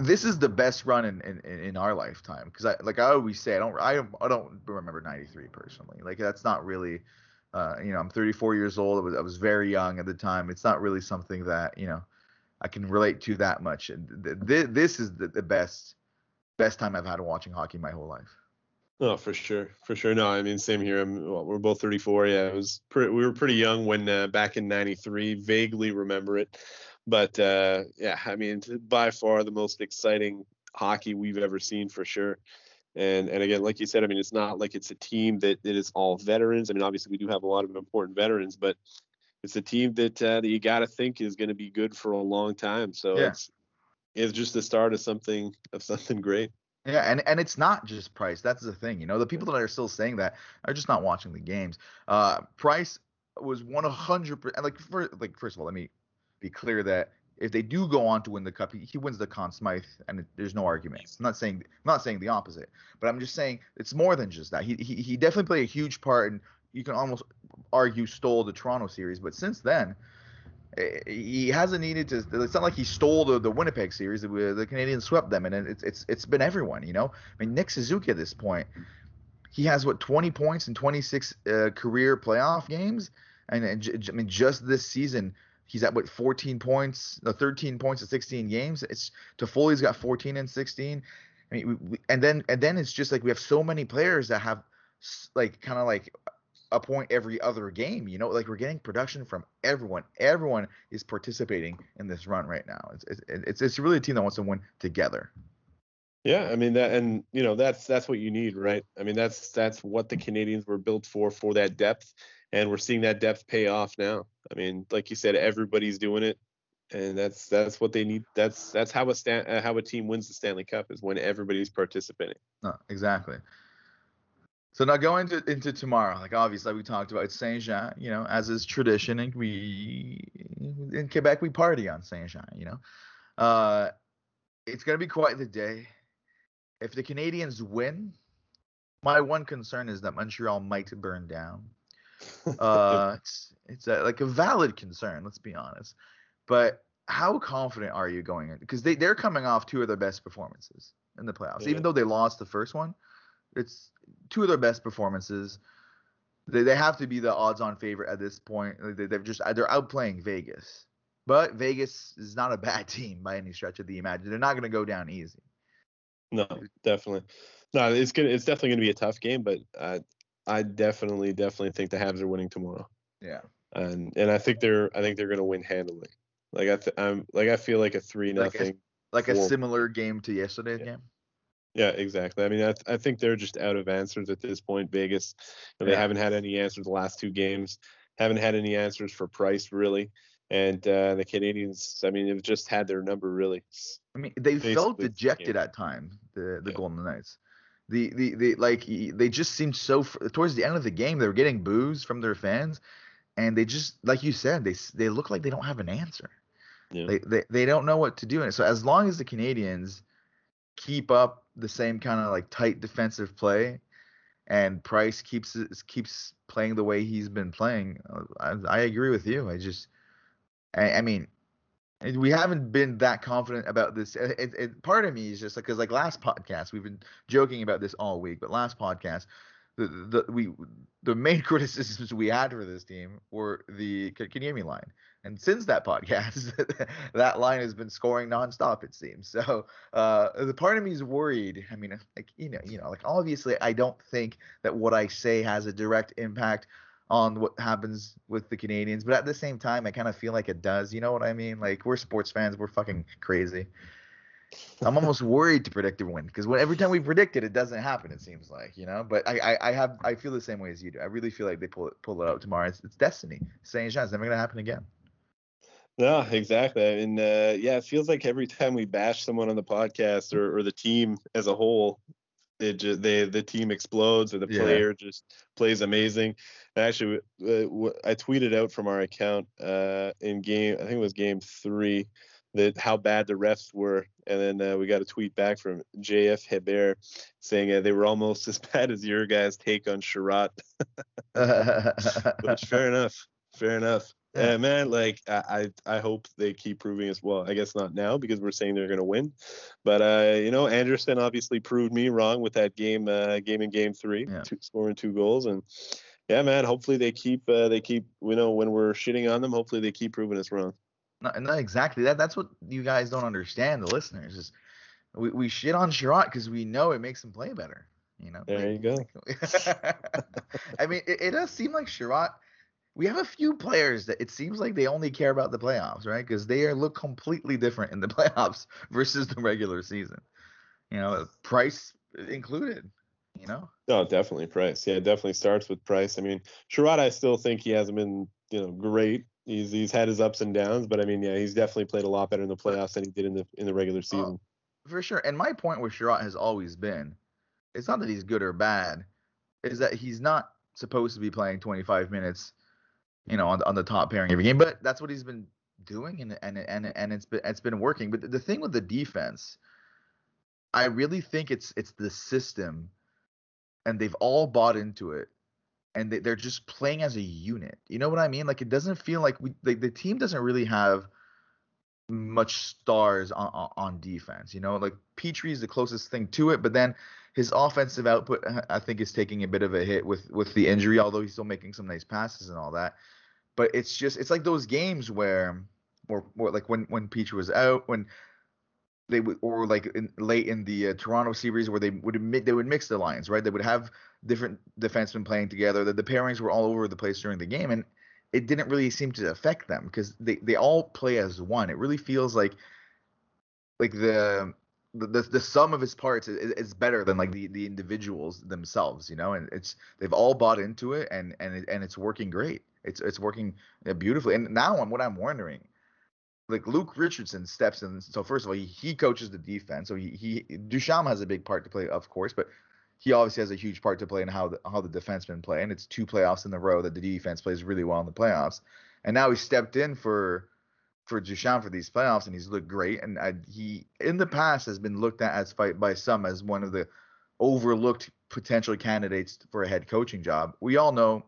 this is the best run in our lifetime, because I always say I don't remember '93 personally. Like that's not really I'm 34 years old. I was very young at the time. It's not really something that I can relate to that much. And this is the best time I've had watching hockey my whole life. Oh, for sure. No, I mean, same here. We're both 34. Yeah, we were pretty young when back in '93. Vaguely remember it. But, yeah, I mean, by far the most exciting hockey we've ever seen, for sure. And again, like you said, I mean, it's not like it's a team that it is all veterans. I mean, obviously we do have a lot of important veterans, but it's a team that you got to think is going to be good for a long time. So yeah. It's just the start of something great. Yeah, and it's not just Price. That's the thing. The people that are still saying that are just not watching the games. Price was 100%. First of all, let me be clear that if they do go on to win the cup, he wins the Conn Smythe, and there's no argument. I'm not saying the opposite, but I'm just saying it's more than just that. He definitely played a huge part, and you can almost argue stole the Toronto series. But since then, he hasn't needed to. It's not like he stole the Winnipeg series. The Canadians swept them, and it's been everyone. I mean, Nick Suzuki at this point, he has 20 points in 26 career playoff games, and I mean just this season. He's at 14 points, 13 points in 16 games. It's Toffoli's got 14 and 16. I mean, and then it's just like we have so many players that have like kind of like a point every other game. Like we're getting production from everyone. Everyone is participating in this run right now. It's really a team that wants to win together. Yeah, I mean that, and that's what you need, right? I mean that's what the Canadians were built for that depth, and we're seeing that depth pay off now. I mean, like you said, everybody's doing it, and that's what they need. That's how a team wins the Stanley Cup, is when everybody's participating. No, exactly. So now going into tomorrow, like obviously we talked about, it's Saint-Jean, as is tradition, and we in Quebec we party on Saint-Jean. It's gonna be quite the day. If the Canadians win, my one concern is that Montreal might burn down. It's a valid concern, let's be honest. But how confident are you going in? Because they're coming off two of their best performances in the playoffs. Yeah. Even though they lost the first one, it's two of their best performances. They have to be the odds-on favorite at this point. They're outplaying Vegas. But Vegas is not a bad team by any stretch of the imagination. They're not going to go down easy. No, definitely. No, it's definitely going to be a tough game, but I definitely think the Habs are winning tomorrow. Yeah. And I think they're going to win handily. Like I feel like a 3-0. Like a similar game to yesterday's game. Yeah, exactly. I mean, I think they're just out of answers at this point. Vegas, they haven't had any answers the last two games. Haven't had any answers for Price really. And the Canadians, I mean, they've just had their number, really. I mean, they felt dejected at times, the Golden Knights. They just seemed so – towards the end of the game, they were getting boos from their fans. And they just – like you said, they look like they don't have an answer. Yeah. They don't know what to do. And so as long as the Canadians keep up the same kind of, like, tight defensive play and Price keeps playing the way he's been playing, I agree with you. I just – I mean, we haven't been that confident about this. Part of me is just like, because like last podcast, we've been joking about this all week. But last podcast, the main criticisms we had for this team were the Kotkaniemi line. And since that podcast, that line has been scoring nonstop, it seems. So the part of me is worried. I mean, like like obviously, I don't think that what I say has a direct impact on what happens with the Canadians, but at the same time, I kind of feel like it does. You know what I mean? Like, we're sports fans, we're fucking crazy. I'm almost worried to predict a win, because every time we predict it, it doesn't happen. It seems like, But I feel the same way as you do. I really feel like they pull it out tomorrow. It's destiny. Saint Jean's never gonna happen again. No, exactly. I mean, it feels like every time we bash someone on the podcast or the team as a whole, the team explodes, or the player just plays amazing. And actually, I tweeted out from our account in game, I think it was Game 3, that how bad the refs were. And then we got a tweet back from JF Hebert saying they were almost as bad as your guys' take on Chiarot. Which, fair enough. Yeah, man, like I hope they keep proving us. Well, I guess not now because we're saying they're going to win. But, Anderson obviously proved me wrong with that game in Game 3, scoring 2 goals. And, yeah, man, hopefully they keep when we're shitting on them, hopefully they keep proving us wrong. Not exactly. That's what you guys don't understand, the listeners, is we shit on Chiarot because we know it makes him play better. You know, there you go. I mean, it does seem like Chiarot. We have a few players that it seems like they only care about the playoffs, right? Because they look completely different in the playoffs versus the regular season. You know, Price included, you know? No, definitely Price. Yeah, it definitely starts with Price. I mean, Chiarot, I still think he hasn't been, great. He's had his ups and downs, but, I mean, yeah, he's definitely played a lot better in the playoffs than he did in the regular season. For sure. And my point with Chiarot has always been, it's not that he's good or bad, is that he's not supposed to be playing 25 minutes on the top pairing every game, but that's what he's been doing, and it's been working. But the thing with the defense, I really think it's the system, and they've all bought into it, and they're just playing as a unit. You know what I mean? Like, it doesn't feel like the team doesn't really have much stars on defense. You know, like Petry is the closest thing to it, but then his offensive output, I think, is taking a bit of a hit with the injury, although he's still making some nice passes and all that. But it's just, it's like those games where like when Petry was out, when they would, or like late in the Toronto series where they would mix the lines, right? They would have different defensemen playing together. The pairings were all over the place during the game, and it didn't really seem to affect them because they all play as one. It really feels like the sum of its parts is better than like the individuals themselves, and they've all bought into it, and it's working great. It's working beautifully. And now what I'm wondering, like, Luke Richardson steps in. So first of all, he coaches the defense. So Ducharme has a big part to play, of course, but he obviously has a huge part to play in how the defensemen play. And it's 2 playoffs in a row that the defense plays really well in the playoffs. And now he stepped in for Ducharme for these playoffs, and he's looked great. And he, in the past, has been looked at by some as one of the overlooked potential candidates for a head coaching job. We all know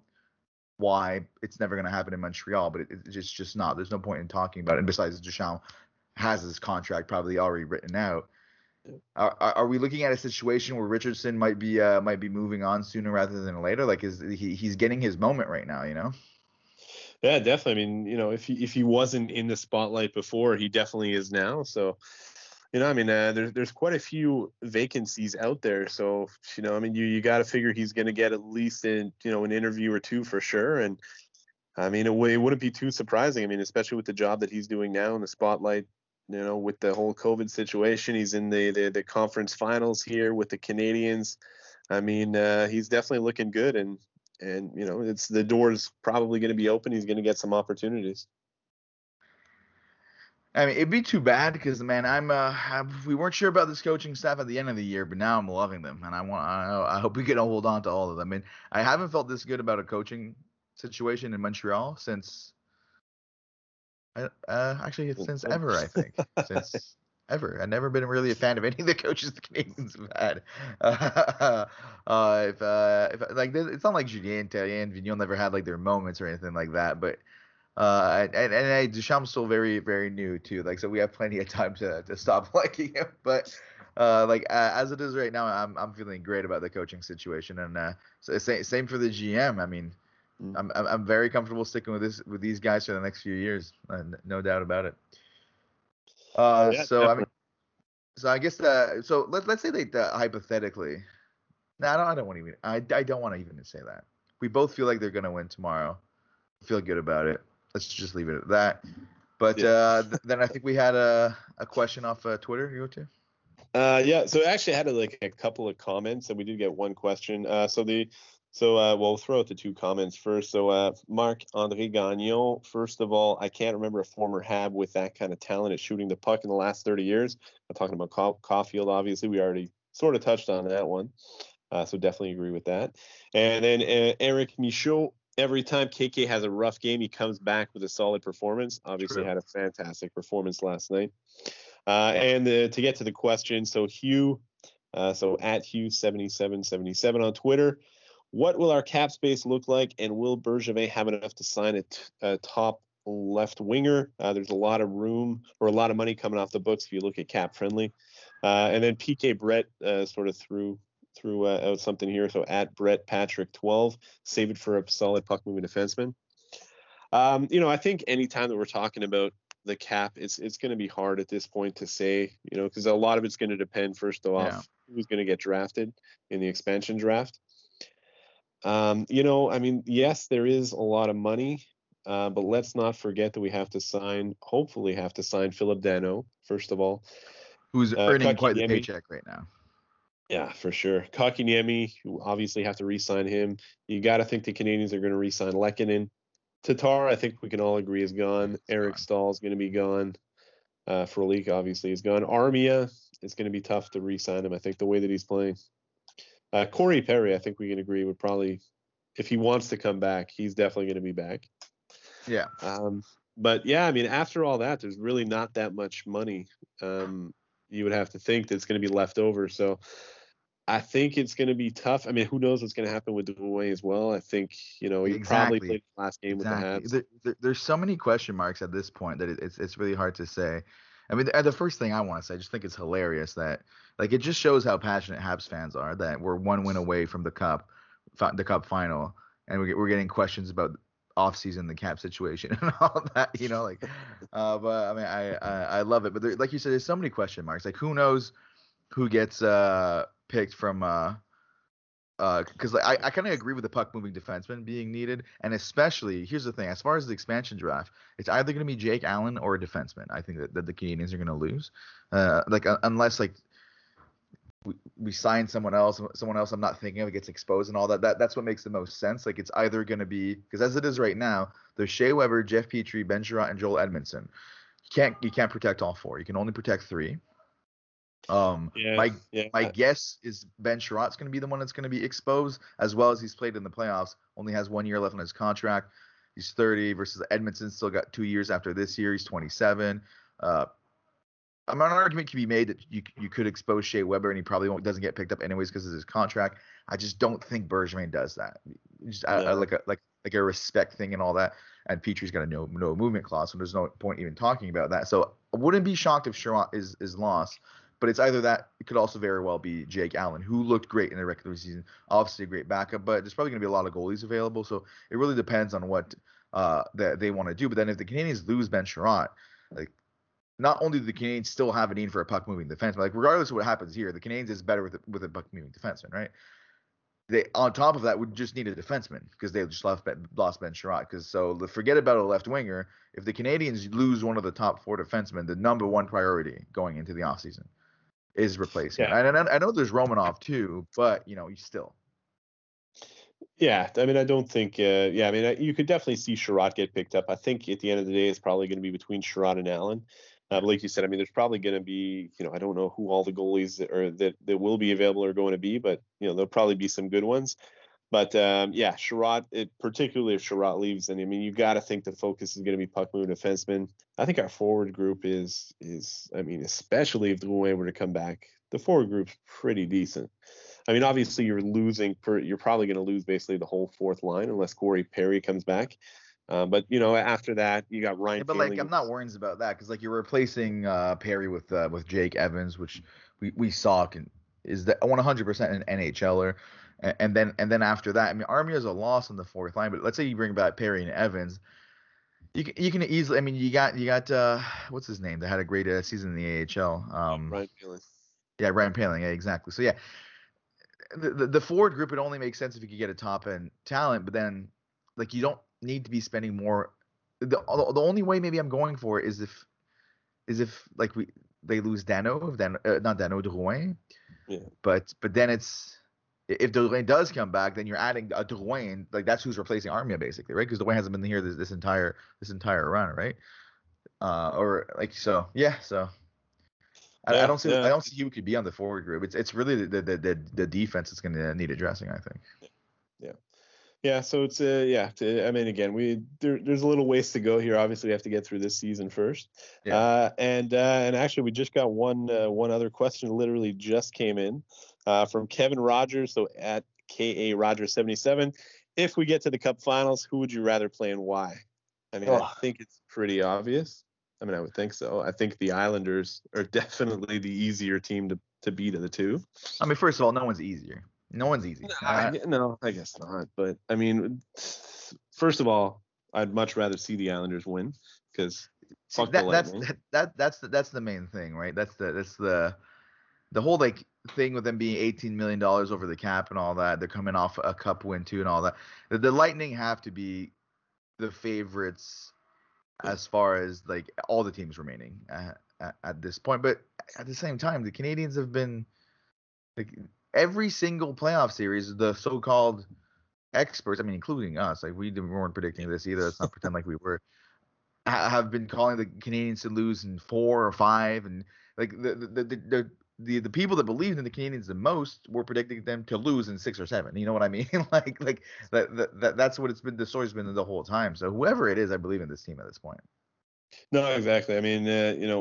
why. It's never going to happen in Montreal, but it's just not. There's no point in talking about it. And besides, Ducharme has his contract probably already written out. Are we looking at a situation where Richardson might be moving on sooner rather than later? Like, he's getting his moment right now, Yeah, definitely. I mean, if he wasn't in the spotlight before, he definitely is now. So, there's quite a few vacancies out there. So, you got to figure he's going to get at least an interview or 2 for sure. And I mean, it wouldn't be too surprising. I mean, especially with the job that he's doing now in the spotlight, with the whole COVID situation, he's in the conference finals here with the Canadiens. I mean, he's definitely looking good. And it's the door's probably going to be open. He's going to get some opportunities. I mean, it'd be too bad because, man, we weren't sure about this coaching staff at the end of the year, but now I'm loving them, and I hope we can hold on to all of them. And I haven't felt this good about a coaching situation in Montreal since ever. I think since ever. I've never been really a fan of any of the coaches the Canadiens have had. It's not like Julien, Terrien, and Vigneault never had like their moments or anything like that. But and Ducharme's still very, very new too. Like, so we have plenty of time to stop liking him. But as it is right now, I'm feeling great about the coaching situation. And same for the GM. I mean, I'm very comfortable sticking with these guys for the next few years. No doubt about it. Definitely. I mean, so I guess let's say they hypothetically. No, I don't want to even say that. We both feel like they're going to win tomorrow. Feel good about it. Let's just leave it at that. But then I think we had a question off Twitter. You go to? So actually, I had a couple of comments, and we did get one question. We'll throw out the 2 comments first. So, Marc-André Gagnon, first of all, I can't remember a former Hab with that kind of talent at shooting the puck in the last 30 years. I'm talking about Caufield, obviously. We already sort of touched on that one. So definitely agree with that. And then Eric Michaud, every time KK has a rough game, he comes back with a solid performance. Obviously had a fantastic performance last night. And to get to the question, so Hugh, so at Hugh7777 on Twitter, what will our cap space look like, and will Bergevin have enough to sign a top left winger? There's a lot of room or a lot of money coming off the books if you look at cap friendly. And then PK Brett sort of threw out something here. So at Brett Patrick 12, save it for a solid puck moving defenseman. I think anytime that we're talking about the cap, it's going to be hard at this point to say, because a lot of it's going to depend first off who's going to get drafted in the expansion draft. Yes, there is a lot of money, but let's not forget that we hopefully have to sign Philip Danault, first of all. Who's earning Kotkaniemi. Quite the paycheck right now. Yeah, for sure. Kotkaniemi, who obviously have to re-sign him. You got to think the Canadians are going to re-sign Lehkonen. Tatar, I think we can all agree, is gone. Eric Staal is going to be gone. Frolik, obviously, is gone. Armia, it's going to be tough to re-sign him, I think, the way that he's playing. Corey Perry, I think we can agree, would probably, if he wants to come back, he's definitely going to be back. Yeah. After all that, there's really not that much money you would have to think that's going to be left over. So I think it's going to be tough. I mean, who knows what's going to happen with Drouin as well. I think, he probably played the last game with the Habs. There's so many question marks at this point that it's really hard to say. I mean, the first thing I want to say, I just think it's hilarious that, it just shows how passionate Habs fans are that we're one win away from the cup final, and we're getting questions about offseason, the cap situation, and all that. I love it. But there, like you said, there's so many question marks. Who knows who gets picked from? Because I kind of agree with the puck moving defenseman being needed, and especially here's the thing: as far as the expansion draft, it's either going to be Jake Allen or a defenseman. I think that the Canadians are going to lose, unless we sign someone else I'm not thinking of gets exposed and all that. That's what makes the most sense. It's either going to be, because as it is right now, there's Shea Weber, Jeff Petry, Ben Chiarot, and Joel Edmondson. You can't protect all four. You can only protect three. My guess is Ben Chiarot's going to be the one that's going to be exposed, as well as he's played in the playoffs. Only has 1 year left on his contract. He's 30 versus Edmonton. Still got 2 years after this year. He's 27. An argument can be made that you could expose Shea Weber, and he probably doesn't get picked up anyways because of his contract. I just don't think Bergevin does that. I like a respect thing and all that. And Petry's got a no movement clause, so there's no point even talking about that. So I wouldn't be shocked if Chiarot is lost. But it's either that, it could also very well be Jake Allen, who looked great in the regular season, obviously a great backup, but there's probably going to be a lot of goalies available. So it really depends on what that they want to do. But then if the Canadians lose Ben Chiarot, not only do the Canadians still have a need for a puck-moving defenseman, regardless of what happens here, the Canadians is better with a puck-moving defenseman, right? They, on top of that, would just need a defenseman because they just lost Ben Chiarot. So forget about a left winger. If the Canadians lose one of the top four defensemen, the number one priority going into the offseason is replacing. Yeah. And I know there's Romanov too, but he's still. Yeah, I mean, I don't think. You could definitely see Chiarot get picked up. I think at the end of the day, it's probably going to be between Chiarot and Allen. But like you said, I mean, there's probably going to be, I don't know who all the goalies that will be available are going to be, but there'll probably be some good ones. But Chiarot, particularly if Chiarot leaves, and I mean, you got to think the focus is going to be puck moving defensemen. I think our forward group is especially if Drouin were to come back, the forward group's pretty decent. I mean, obviously you're probably going to lose basically the whole fourth line unless Corey Perry comes back. After that, you got Ryan. Yeah, but I'm not worried about that because you're replacing Perry with Jake Evans, which we saw is that 100% an NHLer. And then after that, I mean, Armia is a loss on the fourth line, but let's say you bring back Perry and Evans, you can easily. I mean, you got what's his name that had a great season in the AHL. Ryan Poehling. Yeah, Ryan Poehling. Yeah, exactly. So yeah, the forward group would only make sense if you could get a top end talent, but then you don't need to be spending more. The only way maybe I'm going for it is if they lose Dano, Drouin. Yeah. But then it's. If Drouin does come back, then you're adding a Drouin. That's who's replacing Armia, basically, right? Because Drouin hasn't been here this entire run, right? So. I don't see who could be on the forward group. It's really the defense that's going to need addressing, I think. Yeah. So it's I mean, again, there's a little ways to go here. Obviously, we have to get through this season first. Yeah. And actually, we just got one other question. Literally just came in from Kevin Rogers. So at KA Rogers 77, if we get to the Cup Finals, who would you rather play and why? I mean, I think it's pretty obvious. I mean, I would think so. I think the Islanders are definitely the easier team to beat of the two. I mean, first of all, no one's easier. No one's easy. No, I guess not. But, I mean, first of all, I'd much rather see the Islanders win because fuck the Lightning. That's the main thing, right? That's the whole, like, thing with them being $18 million over the cap and all that. They're coming off a cup win, too, and all that. The Lightning have to be the favorites as far as, like, all the teams remaining at this point. But at the same time, the Canadiens have been, like, every single playoff series, the so-called experts, I mean, including us, like we weren't predicting this either. Let's not pretend like we were. Have been calling the Canadiens to lose in 4 or 5, and like the people that believed in the Canadiens the most were predicting them to lose in 6 or 7. You know what I mean? like that's what it's been. The story's been the whole time. So whoever it is, I believe in this team at this point. No, exactly. I mean,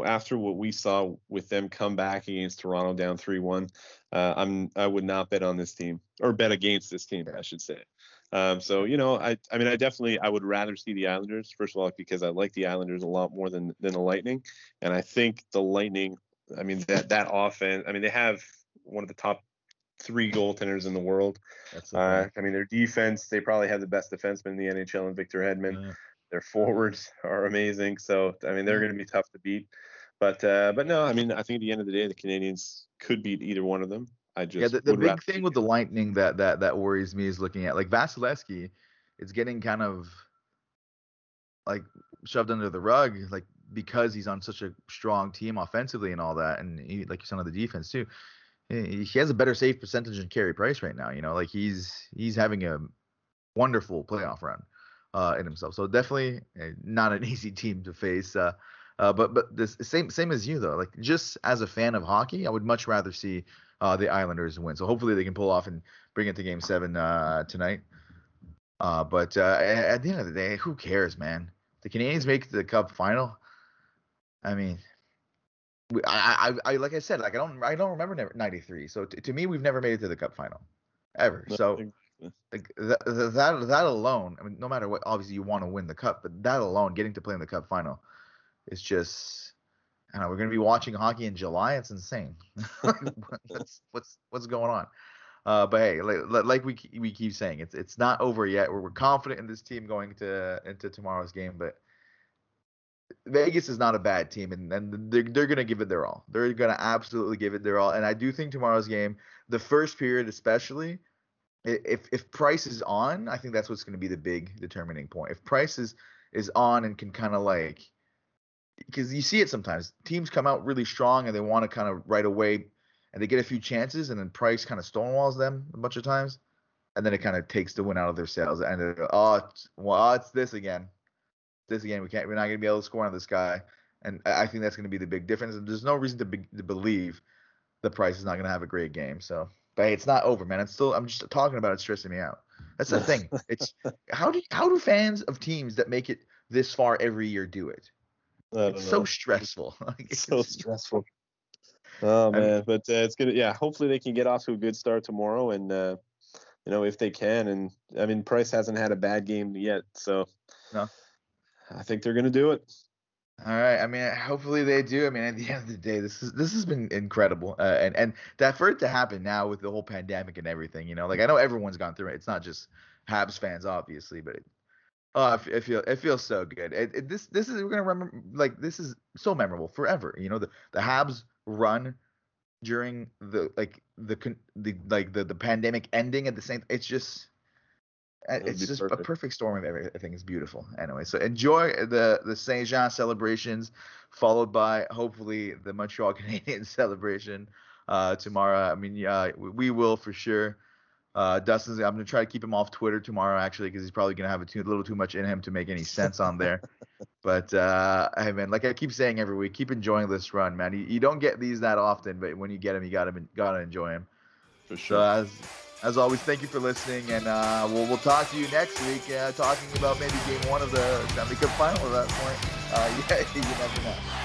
after what we saw with them come back against Toronto down 3-1, I would not bet on this team or bet against this team, I should say. I would rather see the Islanders, first of all, because I like the Islanders a lot more than the Lightning. And I think the Lightning, I mean, that offense, I mean, they have one of the top 3 goaltenders in the world. I mean, their defense, they probably have the best defenseman in the NHL in Victor Hedman. Yeah. Their forwards are amazing. So, I mean, they're going to be tough to beat. But no, I mean, I think at the end of the day, the Canadiens could beat either one of them. The big thing with the Lightning that worries me is looking at, like, Vasilevsky, it's getting kind of, like, shoved under the rug, like, because he's on such a strong team offensively and all that. And, he, like you said, on the defense, too. He has a better save percentage than Carey Price right now. You know, like, he's having a wonderful playoff run. In himself, so definitely not an easy team to face. But this same as you though, like just as a fan of hockey, I would much rather see the Islanders win. So hopefully they can pull off and bring it to Game 7 tonight. But at the end of the day, who cares, man? The Canadiens make the Cup final. I mean, I like I said, like I don't remember '93. So to me, we've never made it to the Cup final ever. So. Like that alone, I mean, no matter what, obviously you want to win the Cup, but that alone, getting to play in the Cup final, is just, I don't know, we're going to be watching hockey in July. It's insane. What's going on? But hey, like we keep saying, it's not over yet. We're confident in this team going into tomorrow's game, but Vegas is not a bad team, and they're going to give it their all. They're going to absolutely give it their all, and I do think tomorrow's game, the first period especially. If Price is on, I think that's what's going to be the big determining point. If Price is on and can kind of like – because you see it sometimes. Teams come out really strong and they want to kind of right away and they get a few chances and then Price kind of stonewalls them a bunch of times and then it kind of takes the wind out of their sails. And they're like, it's this again. This again. We're not going to be able to score on this guy. And I think that's going to be the big difference. And there's no reason to believe that Price is not going to have a great game. So – but hey, it's not over, man. I'm just talking about it, stressing me out. That's the thing. It's how do fans of teams that make it this far every year do it? So stressful. Stressful. Oh man, but it's good. Yeah, hopefully they can get off to a good start tomorrow, and if they can. And I mean, Price hasn't had a bad game yet, so no, I think they're gonna do it. All right. I mean, hopefully they do. I mean, at the end of the day, this has been incredible, and for it to happen now with the whole pandemic and everything, you know, like I know everyone's gone through it. It's not just Habs fans, obviously, but it feels so good. This is, we're gonna remember, like this is so memorable forever. You know, the Habs run during the pandemic ending at the same. It's just perfect. A perfect storm of everything. It's beautiful. Anyway, so enjoy the Saint-Jean celebrations, followed by, hopefully, the Montreal Canadiens celebration tomorrow. I mean, we will for sure. Dustin's, I'm going to try to keep him off Twitter tomorrow, actually, because he's probably going to have a little too much in him to make any sense on there. But, hey, man, like I keep saying every week, keep enjoying this run, man. You don't get these that often, but when you get them, you gotta enjoy them. For sure. So as always, thank you for listening, and we'll talk to you next week, talking about maybe Game 1 of the Stanley Cup Final at that point. Yeah, you never know.